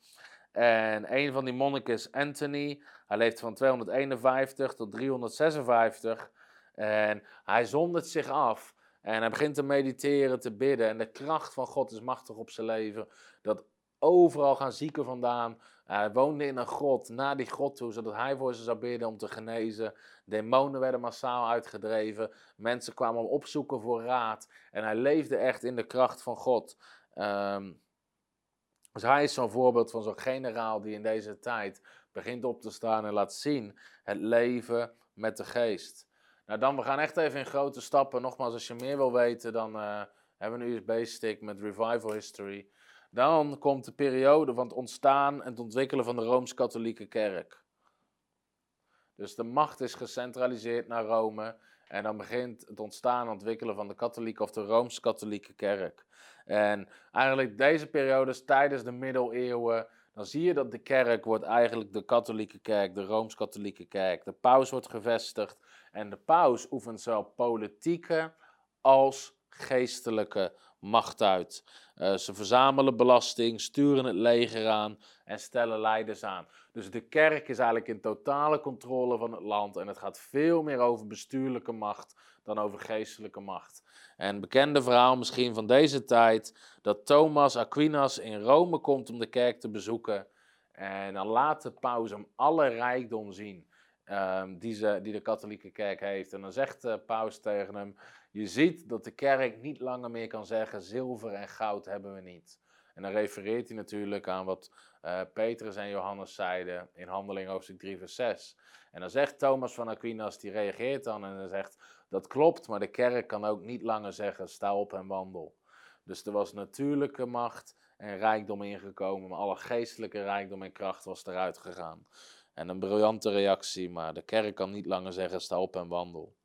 En een van die monniken is Anthony. Hij leeft van tweehonderdeenenvijftig tot driehonderdzesenvijftig en hij zondert zich af. En hij begint te mediteren, te bidden. En de kracht van God is machtig op zijn leven. Dat overal gaan zieken vandaan. Hij woonde in een grot, naar die grot toe, zodat hij voor ze zou bidden om te genezen. Demonen werden massaal uitgedreven. Mensen kwamen hem opzoeken voor raad. En hij leefde echt in de kracht van God. Um, dus hij is zo'n voorbeeld van zo'n generaal die in deze tijd begint op te staan en laat zien het leven met de geest. Nou dan, we gaan echt even in grote stappen. Nogmaals, als je meer wil weten, dan uh, hebben we een U S B-stick met Revival History. Dan komt de periode van het ontstaan en het ontwikkelen van de Rooms-Katholieke Kerk. Dus de macht is gecentraliseerd naar Rome. En dan begint het ontstaan en ontwikkelen van de katholieke of de Rooms-Katholieke Kerk. En eigenlijk deze periodes tijdens de middeleeuwen, dan zie je dat de kerk wordt eigenlijk de katholieke kerk, de Rooms-Katholieke Kerk. De paus wordt gevestigd. En de paus oefent zowel politieke als geestelijke macht uit. Uh, ze verzamelen belasting, sturen het leger aan en stellen leiders aan. Dus de kerk is eigenlijk in totale controle van het land. En het gaat veel meer over bestuurlijke macht dan over geestelijke macht. En het bekende verhaal misschien van deze tijd, dat Thomas Aquinas in Rome komt om de kerk te bezoeken. En dan laat de paus hem alle rijkdom zien um, die, ze, die de katholieke kerk heeft. En dan zegt de paus tegen hem, je ziet dat de kerk niet langer meer kan zeggen, zilver en goud hebben we niet. En dan refereert hij natuurlijk aan wat uh, Petrus en Johannes zeiden in Handelingen hoofdstuk drie vers zes. En dan zegt Thomas van Aquinas, die reageert dan en dan zegt, dat klopt, maar de kerk kan ook niet langer zeggen, sta op en wandel. Dus er was natuurlijke macht en rijkdom ingekomen, maar alle geestelijke rijkdom en kracht was eruit gegaan. En een briljante reactie, maar de kerk kan niet langer zeggen, sta op en wandel.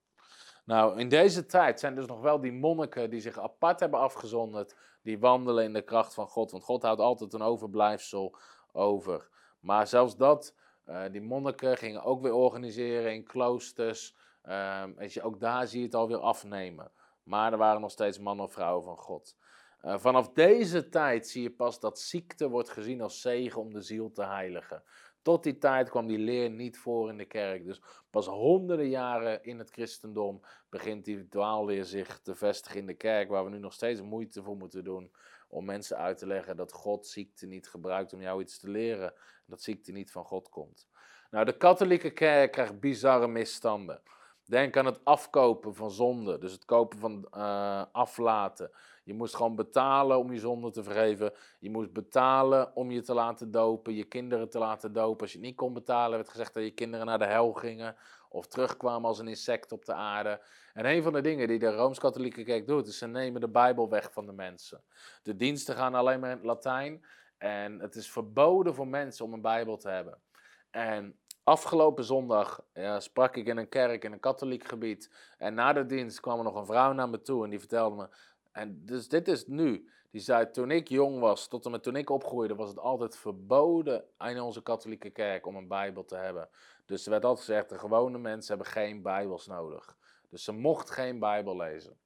Nou, in deze tijd zijn dus nog wel die monniken die zich apart hebben afgezonderd, die wandelen in de kracht van God, want God houdt altijd een overblijfsel over. Maar zelfs dat, uh, die monniken gingen ook weer organiseren in kloosters, uh, weet je, ook daar zie je het alweer afnemen. Maar er waren nog steeds mannen of vrouwen van God. Uh, vanaf deze tijd zie je pas dat ziekte wordt gezien als zegen om de ziel te heiligen. Tot die tijd kwam die leer niet voor in de kerk. Dus pas honderden jaren in het christendom begint die dwaalleer zich te vestigen in de kerk, waar we nu nog steeds moeite voor moeten doen om mensen uit te leggen dat God ziekte niet gebruikt om jou iets te leren, dat ziekte niet van God komt. Nou, de katholieke kerk krijgt bizarre misstanden. Denk aan het afkopen van zonde, dus het kopen van uh, aflaten. Je moest gewoon betalen om je zonde te vergeven. Je moest betalen om je te laten dopen, je kinderen te laten dopen. Als je het niet kon betalen, werd gezegd dat je kinderen naar de hel gingen of terugkwamen als een insect op de aarde. En een van de dingen die de Rooms-Katholieke Kerk doet, is ze nemen de Bijbel weg van de mensen. De diensten gaan alleen maar in het Latijn en het is verboden voor mensen om een Bijbel te hebben. En afgelopen zondag ja, sprak ik in een kerk in een katholiek gebied. En na de dienst kwam er nog een vrouw naar me toe en die vertelde me. En dus dit is nu. Die zei, toen ik jong was, tot en met toen ik opgroeide, was het altijd verboden in onze katholieke kerk om een Bijbel te hebben. Dus er werd altijd gezegd, de gewone mensen hebben geen Bijbels nodig. Dus ze mocht geen Bijbel lezen.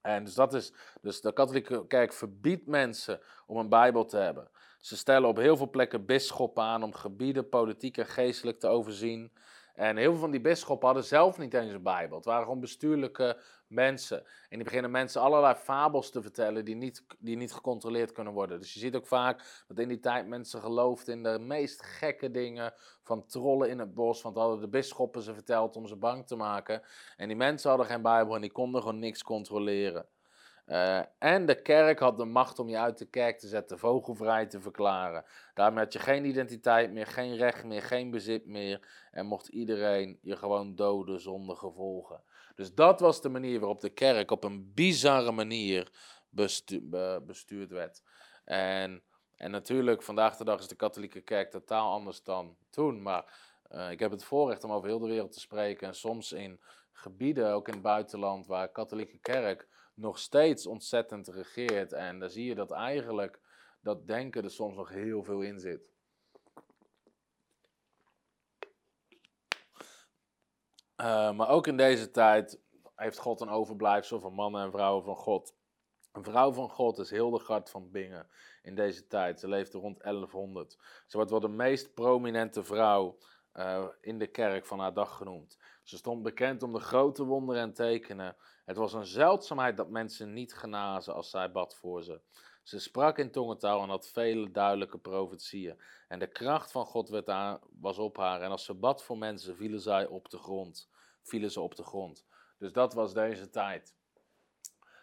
En dus dat is, dus de katholieke kerk verbiedt mensen om een Bijbel te hebben. Ze stellen op heel veel plekken bisschoppen aan om gebieden politiek en geestelijk te overzien. En heel veel van die bisschoppen hadden zelf niet eens een Bijbel. Het waren gewoon bestuurlijke mensen. En die beginnen mensen allerlei fabels te vertellen die niet, die niet gecontroleerd kunnen worden. Dus je ziet ook vaak dat in die tijd mensen geloofden in de meest gekke dingen, van trollen in het bos. Want hadden de bisschoppen ze verteld om ze bang te maken. En die mensen hadden geen Bijbel en die konden gewoon niks controleren. Uh, en de kerk had de macht om je uit de kerk te zetten, vogelvrij te verklaren. Daarmee had je geen identiteit meer, geen recht meer, geen bezit meer. En mocht iedereen je gewoon doden zonder gevolgen. Dus dat was de manier waarop de kerk op een bizarre manier bestu- be- bestuurd werd. En, en natuurlijk, vandaag de dag is de katholieke kerk totaal anders dan toen. Maar uh, ik heb het voorrecht om over heel de wereld te spreken. En soms in gebieden, ook in het buitenland, waar de katholieke kerk nog steeds ontzettend regeert. En daar zie je dat eigenlijk dat denken er soms nog heel veel in zit. Uh, maar ook in deze tijd heeft God een overblijfsel van mannen en vrouwen van God. Een vrouw van God is Hildegard van Bingen in deze tijd. Ze leefde rond elfhonderd. Ze wordt wel de meest prominente vrouw uh, in de kerk van haar dag genoemd. Ze stond bekend om de grote wonderen en tekenen. Het was een zeldzaamheid dat mensen niet genazen als zij bad voor ze. Ze sprak in tongentaal en had vele duidelijke profetieën. En de kracht van God werd aan, was op haar. En als ze bad voor mensen, vielen, zij op de grond, vielen ze op de grond. Dus dat was deze tijd.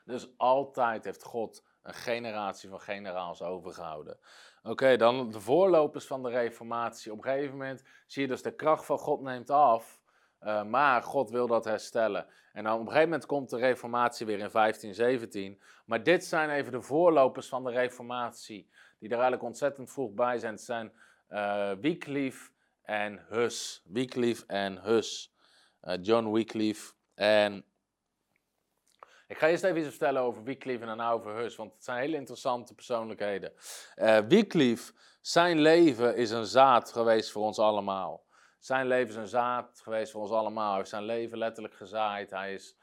Dus altijd heeft God een generatie van generaals overgehouden. Oké, okay, dan de voorlopers van de Reformatie. Op een gegeven moment zie je dus de kracht van God neemt af. Uh, maar God wil dat herstellen. En dan op een gegeven moment komt de Reformatie weer in vijftien zeventien. Maar dit zijn even de voorlopers van de Reformatie, die er eigenlijk ontzettend vroeg bij zijn. Het zijn uh, Wycliffe en Hus. Wycliffe en Hus. Uh, John Wycliffe en... Ik ga eerst even iets vertellen over Wycliffe en daarna over Hus, want het zijn hele interessante persoonlijkheden. Uh, Wycliffe, zijn leven is een zaad geweest voor ons allemaal. Zijn leven is een zaad geweest voor ons allemaal. Hij heeft zijn leven letterlijk gezaaid. Hij is,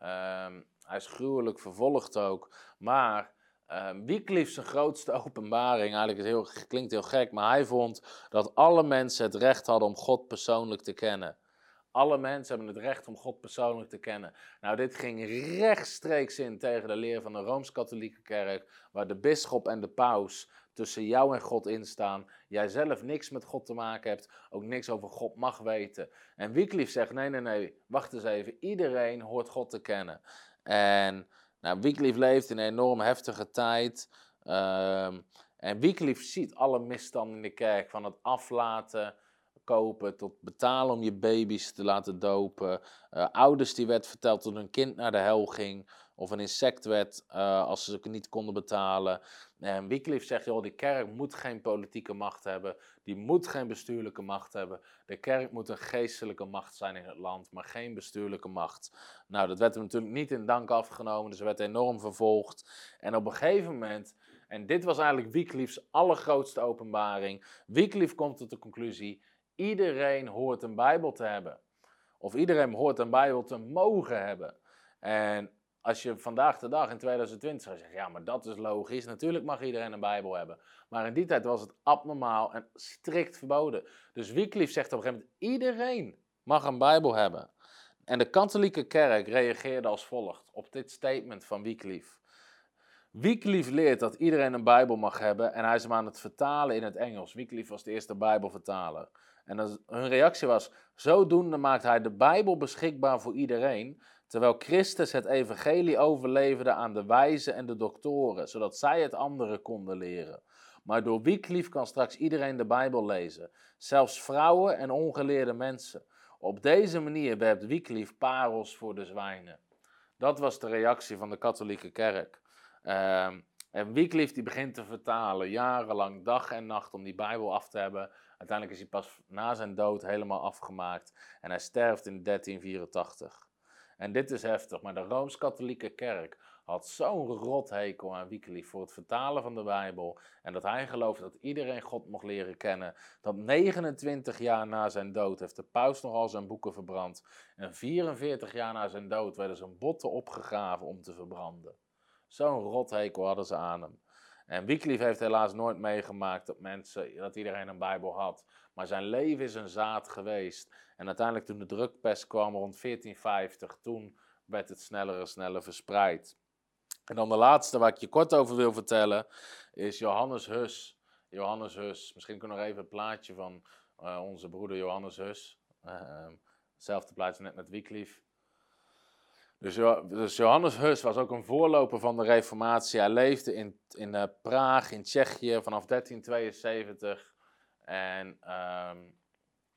um, hij is gruwelijk vervolgd ook. Maar um, Wycliffe zijn grootste openbaring, eigenlijk is heel, klinkt heel gek, maar hij vond dat alle mensen het recht hadden om God persoonlijk te kennen. Alle mensen hebben het recht om God persoonlijk te kennen. Nou, dit ging rechtstreeks in tegen de leer van de Rooms-Katholieke Kerk, waar de bisschop en de paus tussen jou en God instaan. Jij zelf niks met God te maken hebt, ook niks over God mag weten. En Wycliffe zegt, nee, nee, nee, wacht eens even. Iedereen hoort God te kennen. En nou, Wycliffe leeft in een enorm heftige tijd. Um, en Wycliffe ziet alle misstanden in de kerk, van het aflaten, kopen, tot betalen om je baby's te laten dopen. Uh, ouders die werd verteld dat hun kind naar de hel ging. Of een insect werd uh, als ze het niet konden betalen. En Wycliffe zegt, joh, die kerk moet geen politieke macht hebben. Die moet geen bestuurlijke macht hebben. De kerk moet een geestelijke macht zijn in het land, maar geen bestuurlijke macht. Nou, dat werd hem natuurlijk niet in dank afgenomen. Dus hij werd enorm vervolgd. En op een gegeven moment, en dit was eigenlijk Wycliffe's allergrootste openbaring. Wycliffe komt tot de conclusie, iedereen hoort een Bijbel te hebben. Of iedereen hoort een Bijbel te mogen hebben. En als je vandaag de dag in twintig twintig zou zeggen, ja, maar dat is logisch, natuurlijk mag iedereen een Bijbel hebben. Maar in die tijd was het abnormaal en strikt verboden. Dus Wycliffe zegt op een gegeven moment, iedereen mag een Bijbel hebben. En de katholieke kerk reageerde als volgt op dit statement van Wycliffe. Wycliffe leert dat iedereen een Bijbel mag hebben en hij is hem aan het vertalen in het Engels. Wycliffe was de eerste Bijbelvertaler. En hun reactie was, zodoende maakt hij de Bijbel beschikbaar voor iedereen, terwijl Christus het evangelie overleverde aan de wijzen en de doktoren, zodat zij het anderen konden leren. Maar door Wycliffe kan straks iedereen de Bijbel lezen, zelfs vrouwen en ongeleerde mensen. Op deze manier werpt Wycliffe parels voor de zwijnen. Dat was de reactie van de katholieke kerk. Uh, en Wycliffe die begint te vertalen, jarenlang, dag en nacht, om die Bijbel af te hebben. Uiteindelijk is hij pas na zijn dood helemaal afgemaakt en hij sterft in dertien vierentachtig. En dit is heftig, maar de Rooms-Katholieke Kerk had zo'n rothekel aan Wycliffe voor het vertalen van de Bijbel. En dat hij geloofde dat iedereen God mocht leren kennen. Dat negenentwintig jaar na zijn dood heeft de paus nogal zijn boeken verbrand. En vierenveertig jaar na zijn dood werden zijn botten opgegraven om te verbranden. Zo'n rothekel hadden ze aan hem. En Wycliffe heeft helaas nooit meegemaakt dat mensen, dat iedereen een Bijbel had. Maar zijn leven is een zaad geweest. En uiteindelijk toen de drukpest kwam rond veertien vijftig, toen werd het sneller en sneller verspreid. En dan de laatste waar ik je kort over wil vertellen, is Johannes Hus. Johannes Hus, misschien kunnen we nog even een plaatje van uh, onze broeder Johannes Hus. Uh, hetzelfde plaatje net met Wycliffe. Dus, dus Johannes Hus was ook een voorloper van de Reformatie. Hij leefde in, in uh, Praag, in Tsjechië, vanaf dertien tweeënzeventig. En um,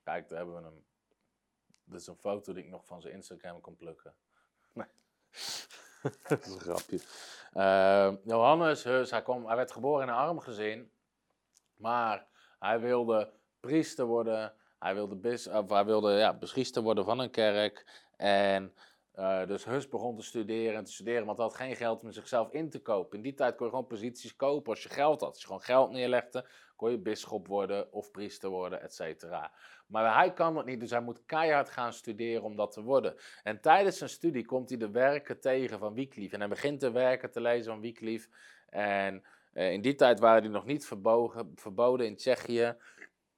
kijk, daar hebben we hem. Dit is een foto die ik nog van zijn Instagram kon plukken. Nee, dat is een grapje. Uh, Johannes Hus, hij, kwam, hij werd geboren in een arm gezin. Maar hij wilde priester worden. Hij wilde, bis, of hij wilde ja, beschiester worden van een kerk. En Uh, dus Hus begon te studeren en te studeren, want hij had geen geld om zichzelf in te kopen. In die tijd kon je gewoon posities kopen als je geld had. Als je gewoon geld neerlegde, kon je bisschop worden of priester worden, et cetera. Maar hij kan dat niet, dus hij moet keihard gaan studeren om dat te worden. En tijdens zijn studie komt hij de werken tegen van Wycliffe. En hij begint de werken te lezen van Wycliffe. En uh, in die tijd waren die nog niet verbogen, verboden in Tsjechië.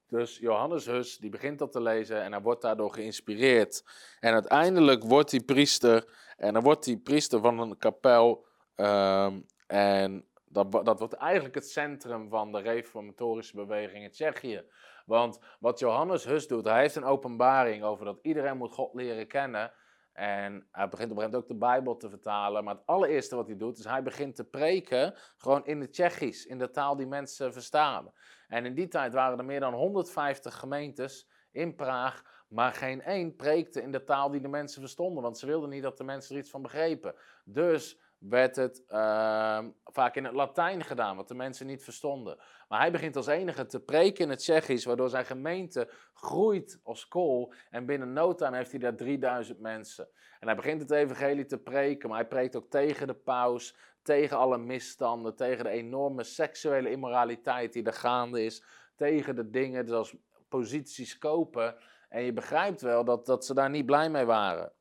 Dus Johannes Hus, die begint dat te lezen en hij wordt daardoor geïnspireerd. En uiteindelijk wordt hij priester en dan wordt hij priester van een kapel. Um, en dat, dat wordt eigenlijk het centrum van de reformatorische beweging in Tsjechië. Want wat Johannes Hus doet, hij heeft een openbaring over dat iedereen moet God leren kennen. En hij begint op een gegeven moment ook de Bijbel te vertalen. Maar het allereerste wat hij doet, is hij begint te preken gewoon in het Tsjechisch, in de taal die mensen verstaan. En in die tijd waren er meer dan honderdvijftig gemeentes in Praag, maar geen één preekte in de taal die de mensen verstonden, want ze wilden niet dat de mensen er iets van begrepen. Dus werd het uh, vaak in het Latijn gedaan, wat de mensen niet verstonden. Maar hij begint als enige te preken in het Tsjechisch, waardoor zijn gemeente groeit als kool. En binnen no time heeft hij daar drieduizend mensen. En hij begint het evangelie te preken, maar hij preekt ook tegen de paus, tegen alle misstanden, tegen de enorme seksuele immoraliteit die er gaande is, tegen de dingen zoals posities kopen. En je begrijpt wel dat, dat ze daar niet blij mee waren.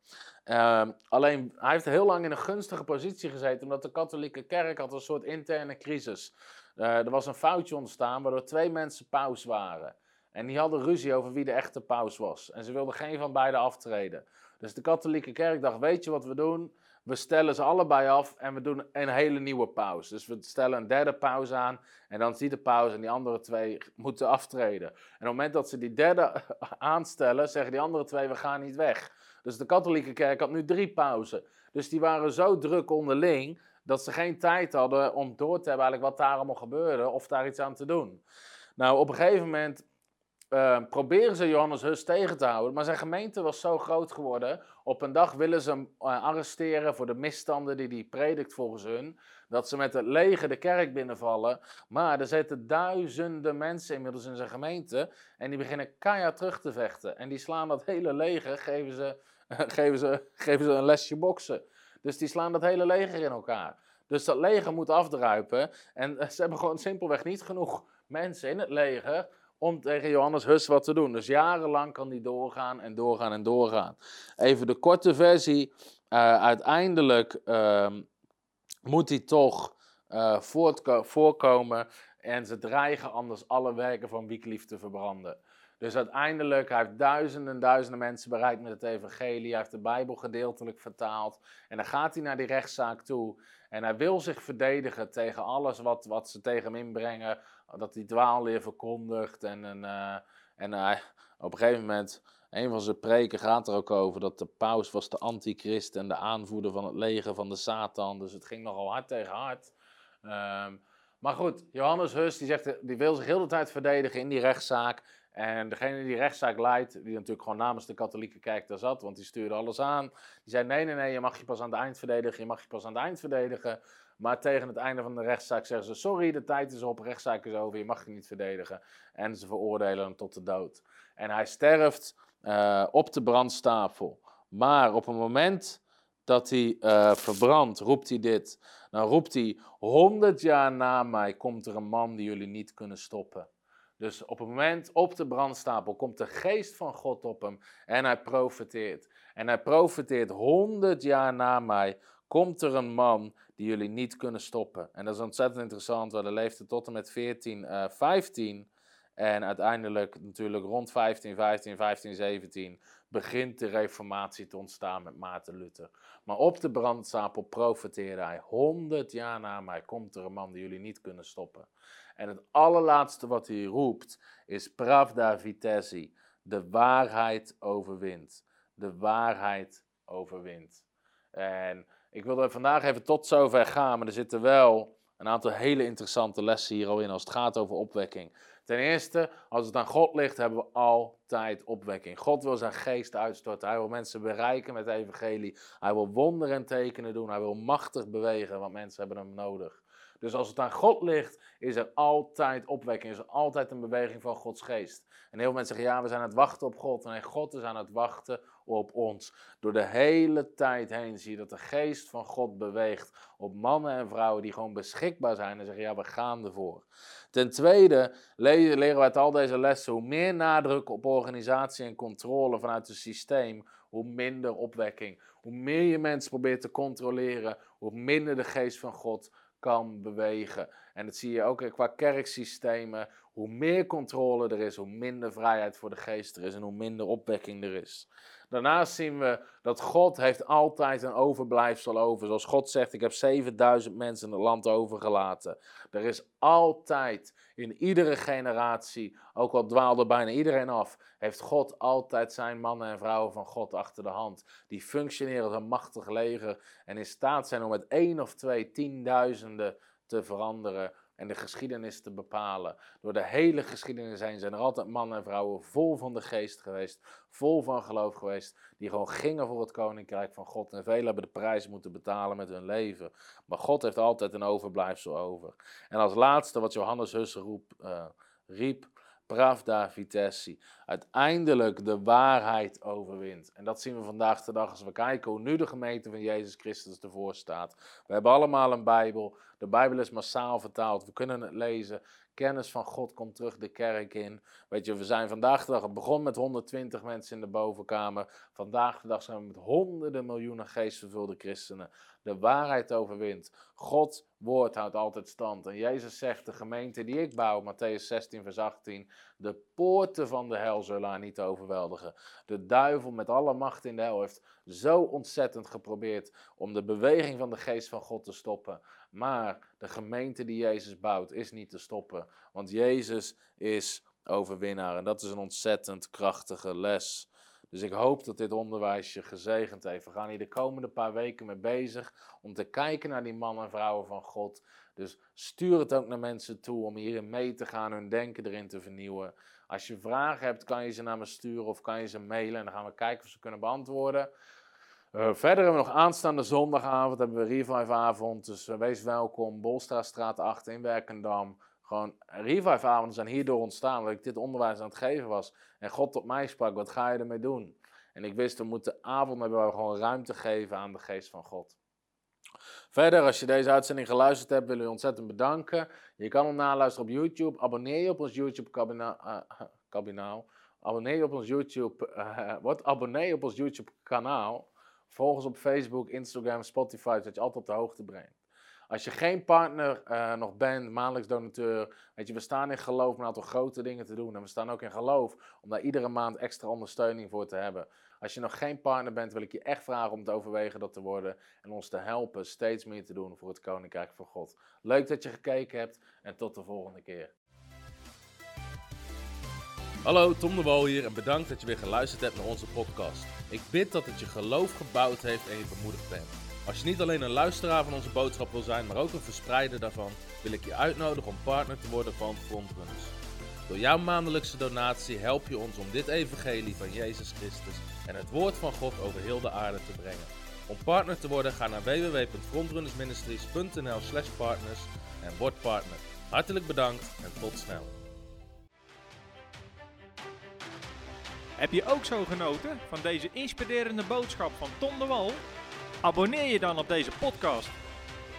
Uh, alleen, hij heeft heel lang in een gunstige positie gezeten, omdat de katholieke kerk had een soort interne crisis. Uh, er was een foutje ontstaan, waardoor twee mensen paus waren. En die hadden ruzie over wie de echte paus was. En ze wilden geen van beiden aftreden. Dus de katholieke kerk dacht, weet je wat we doen? we stellen ze allebei af en we doen een hele nieuwe pauze. Dus we stellen een derde pauze aan en dan is die de pauze en die andere twee moeten aftreden. En op het moment dat ze die derde aanstellen, zeggen die andere twee, we gaan niet weg. Dus de katholieke kerk had nu drie pauzen. Dus die waren zo druk onderling dat ze geen tijd hadden om door te hebben eigenlijk wat daar allemaal gebeurde of daar iets aan te doen. Nou, op een gegeven moment uh, proberen ze Johannes Hus tegen te houden, maar zijn gemeente was zo groot geworden. Op een dag willen ze hem uh, arresteren voor de misstanden die hij predikt volgens hun, dat ze met het leger de kerk binnenvallen. Maar er zitten duizenden mensen inmiddels in zijn gemeente en die beginnen keihard terug te vechten. En die slaan dat hele leger, geven ze, uh, geven ze, geven ze een lesje boksen. Dus die slaan dat hele leger in elkaar. Dus dat leger moet afdruipen. En ze hebben gewoon simpelweg niet genoeg mensen in het leger om tegen Johannes Hus wat te doen. Dus jarenlang kan die doorgaan en doorgaan en doorgaan. Even de korte versie. Uh, uiteindelijk uh, moet hij toch uh, voortko- voorkomen. En ze dreigen anders alle werken van Wycliffe te verbranden. Dus uiteindelijk, hij heeft duizenden en duizenden mensen bereikt met het evangelie. Hij heeft de Bijbel gedeeltelijk vertaald. En dan gaat hij naar die rechtszaak toe. En hij wil zich verdedigen tegen alles wat, wat ze tegen hem inbrengen. Dat hij dwaalleer verkondigt. En, en, uh, en uh, op een gegeven moment, een van zijn preken gaat er ook over dat de paus was de antichrist en de aanvoerder van het leger van de Satan. Dus het ging nogal hard tegen hard. Um, maar goed, Johannes Hus die zegt, die wil zich heel de tijd verdedigen in die rechtszaak. En degene die de rechtszaak leidt, die natuurlijk gewoon namens de katholieke kerk daar zat, want die stuurde alles aan. Die zei, nee, nee, nee, je mag je pas aan het eind verdedigen, je mag je pas aan het eind verdedigen. Maar tegen het einde van de rechtszaak zeggen ze, sorry, de tijd is op, de rechtszaak is over, je mag je niet verdedigen. En ze veroordelen hem tot de dood. En hij sterft uh, op de brandstapel. Maar op het moment dat hij uh, verbrandt, roept hij dit. Dan roept hij, honderd jaar na mij komt er een man die jullie niet kunnen stoppen. Dus op het moment op de brandstapel komt de geest van God op hem en hij profeteert. En hij profeteert, honderd jaar na mij komt er een man die jullie niet kunnen stoppen. En dat is ontzettend interessant, want hij leefde tot en met veertien vijftien. En uiteindelijk natuurlijk rond vijftien vijftien, vijftien zeventien begint de reformatie te ontstaan met Maarten Luther. Maar op de brandstapel profeteerde hij, honderd jaar na mij komt er een man die jullie niet kunnen stoppen. En het allerlaatste wat hij roept is Pravda Vitesi. De waarheid overwint. De waarheid overwint. En ik wil er vandaag even tot zover gaan, maar er zitten wel een aantal hele interessante lessen hier al in als het gaat over opwekking. Ten eerste, als het aan God ligt, hebben we altijd opwekking. God wil zijn geest uitstorten. Hij wil mensen bereiken met het evangelie. Hij wil wonderen en tekenen doen. Hij wil machtig bewegen, want mensen hebben hem nodig. Dus als het aan God ligt, is er altijd opwekking, is er altijd een beweging van Gods geest. En heel veel mensen zeggen, ja, we zijn aan het wachten op God. En God is aan het wachten op ons. Door de hele tijd heen zie je dat de geest van God beweegt op mannen en vrouwen die gewoon beschikbaar zijn en zeggen, ja, we gaan ervoor. Ten tweede leren we uit al deze lessen, hoe meer nadruk op organisatie en controle vanuit het systeem, hoe minder opwekking. Hoe meer je mensen probeert te controleren, hoe minder de geest van God kan bewegen. En dat zie je ook qua kerksystemen. Hoe meer controle er is, hoe minder vrijheid voor de geest er is en hoe minder opwekking er is. Daarnaast zien we dat God heeft altijd een overblijfsel over. Zoals God zegt, ik heb zevenduizend mensen in het land overgelaten. Er is altijd, in iedere generatie, ook al dwaalde bijna iedereen af, heeft God altijd zijn mannen en vrouwen van God achter de hand. Die functioneren als een machtig leger en in staat zijn om met één of twee tienduizenden te veranderen en de geschiedenis te bepalen. Door de hele geschiedenis heen zijn er altijd mannen en vrouwen vol van de geest geweest, vol van geloof geweest, die gewoon gingen voor het koninkrijk van God. En velen hebben de prijs moeten betalen met hun leven. Maar God heeft altijd een overblijfsel over. En als laatste wat Johannes Hus roep, uh, riep, Pravda Vitesi. Uiteindelijk de waarheid overwint. En dat zien we vandaag de dag als we kijken hoe nu de gemeente van Jezus Christus ervoor staat. We hebben allemaal een Bijbel. De Bijbel is massaal vertaald. We kunnen het lezen. Kennis van God komt terug de kerk in. Weet je, we zijn vandaag de dag, het begon met honderdtwintig mensen in de bovenkamer. Vandaag de dag zijn we met honderden miljoenen geestvervulde christenen. De waarheid overwint. Gods woord houdt altijd stand. En Jezus zegt, de gemeente die ik bouw, Mattheüs zestien vers achttien, De poorten van de hel zullen haar niet overweldigen. De duivel met alle macht in de hel heeft zo ontzettend geprobeerd om de beweging van de geest van God te stoppen. Maar de gemeente die Jezus bouwt is niet te stoppen. Want Jezus is overwinnaar. En dat is een ontzettend krachtige les. Dus ik hoop dat dit onderwijs je gezegend heeft. We gaan hier de komende paar weken mee bezig om te kijken naar die mannen en vrouwen van God. Dus stuur het ook naar mensen toe om hierin mee te gaan, hun denken erin te vernieuwen. Als je vragen hebt, kan je ze naar me sturen of kan je ze mailen en dan gaan we kijken of ze kunnen beantwoorden. Uh, verder hebben we nog aanstaande zondagavond, hebben we reviveavond, dus uh, wees welkom. Bolstraatstraat acht in Werkendam. Gewoon reviveavonden zijn hierdoor ontstaan, dat ik dit onderwijs aan het geven was. En God tot mij sprak, wat ga je ermee doen? En ik wist, we moeten avond hebben waar we gewoon ruimte geven aan de geest van God. Verder, als je deze uitzending geluisterd hebt, willen we je ontzettend bedanken. Je kan hem naluisteren op YouTube. Abonneer je op ons YouTube kabina- uh, kabinaal. Abonneer je op ons YouTube, uh, word abonnee op ons YouTube kanaal. Volg ons op Facebook, Instagram, Spotify, zodat je altijd op de hoogte brengt. Als je geen partner uh, nog bent, maandelijks donateur, weet je, we staan in geloof om een aantal grote dingen te doen. En we staan ook in geloof om daar iedere maand extra ondersteuning voor te hebben. Als je nog geen partner bent, wil ik je echt vragen om te overwegen dat te worden. En ons te helpen steeds meer te doen voor het Koninkrijk van God. Leuk dat je gekeken hebt en tot de volgende keer. Hallo, Tom De Wal hier en bedankt dat je weer geluisterd hebt naar onze podcast. Ik bid dat het je geloof gebouwd heeft en je bemoedigd bent. Als je niet alleen een luisteraar van onze boodschap wil zijn, maar ook een verspreider daarvan, wil ik je uitnodigen om partner te worden van Frontrunners. Door jouw maandelijkse donatie help je ons om dit evangelie van Jezus Christus en het woord van God over heel de aarde te brengen. Om partner te worden, ga naar www punt frontrunnersministries punt n l slash partners en word partner. Hartelijk bedankt en tot snel. Heb je ook zo genoten van deze inspirerende boodschap van Tom De Wal? Abonneer je dan op deze podcast.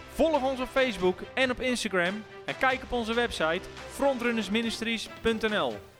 Volg ons op Facebook en op Instagram en kijk op onze website frontrunners ministries punt n l.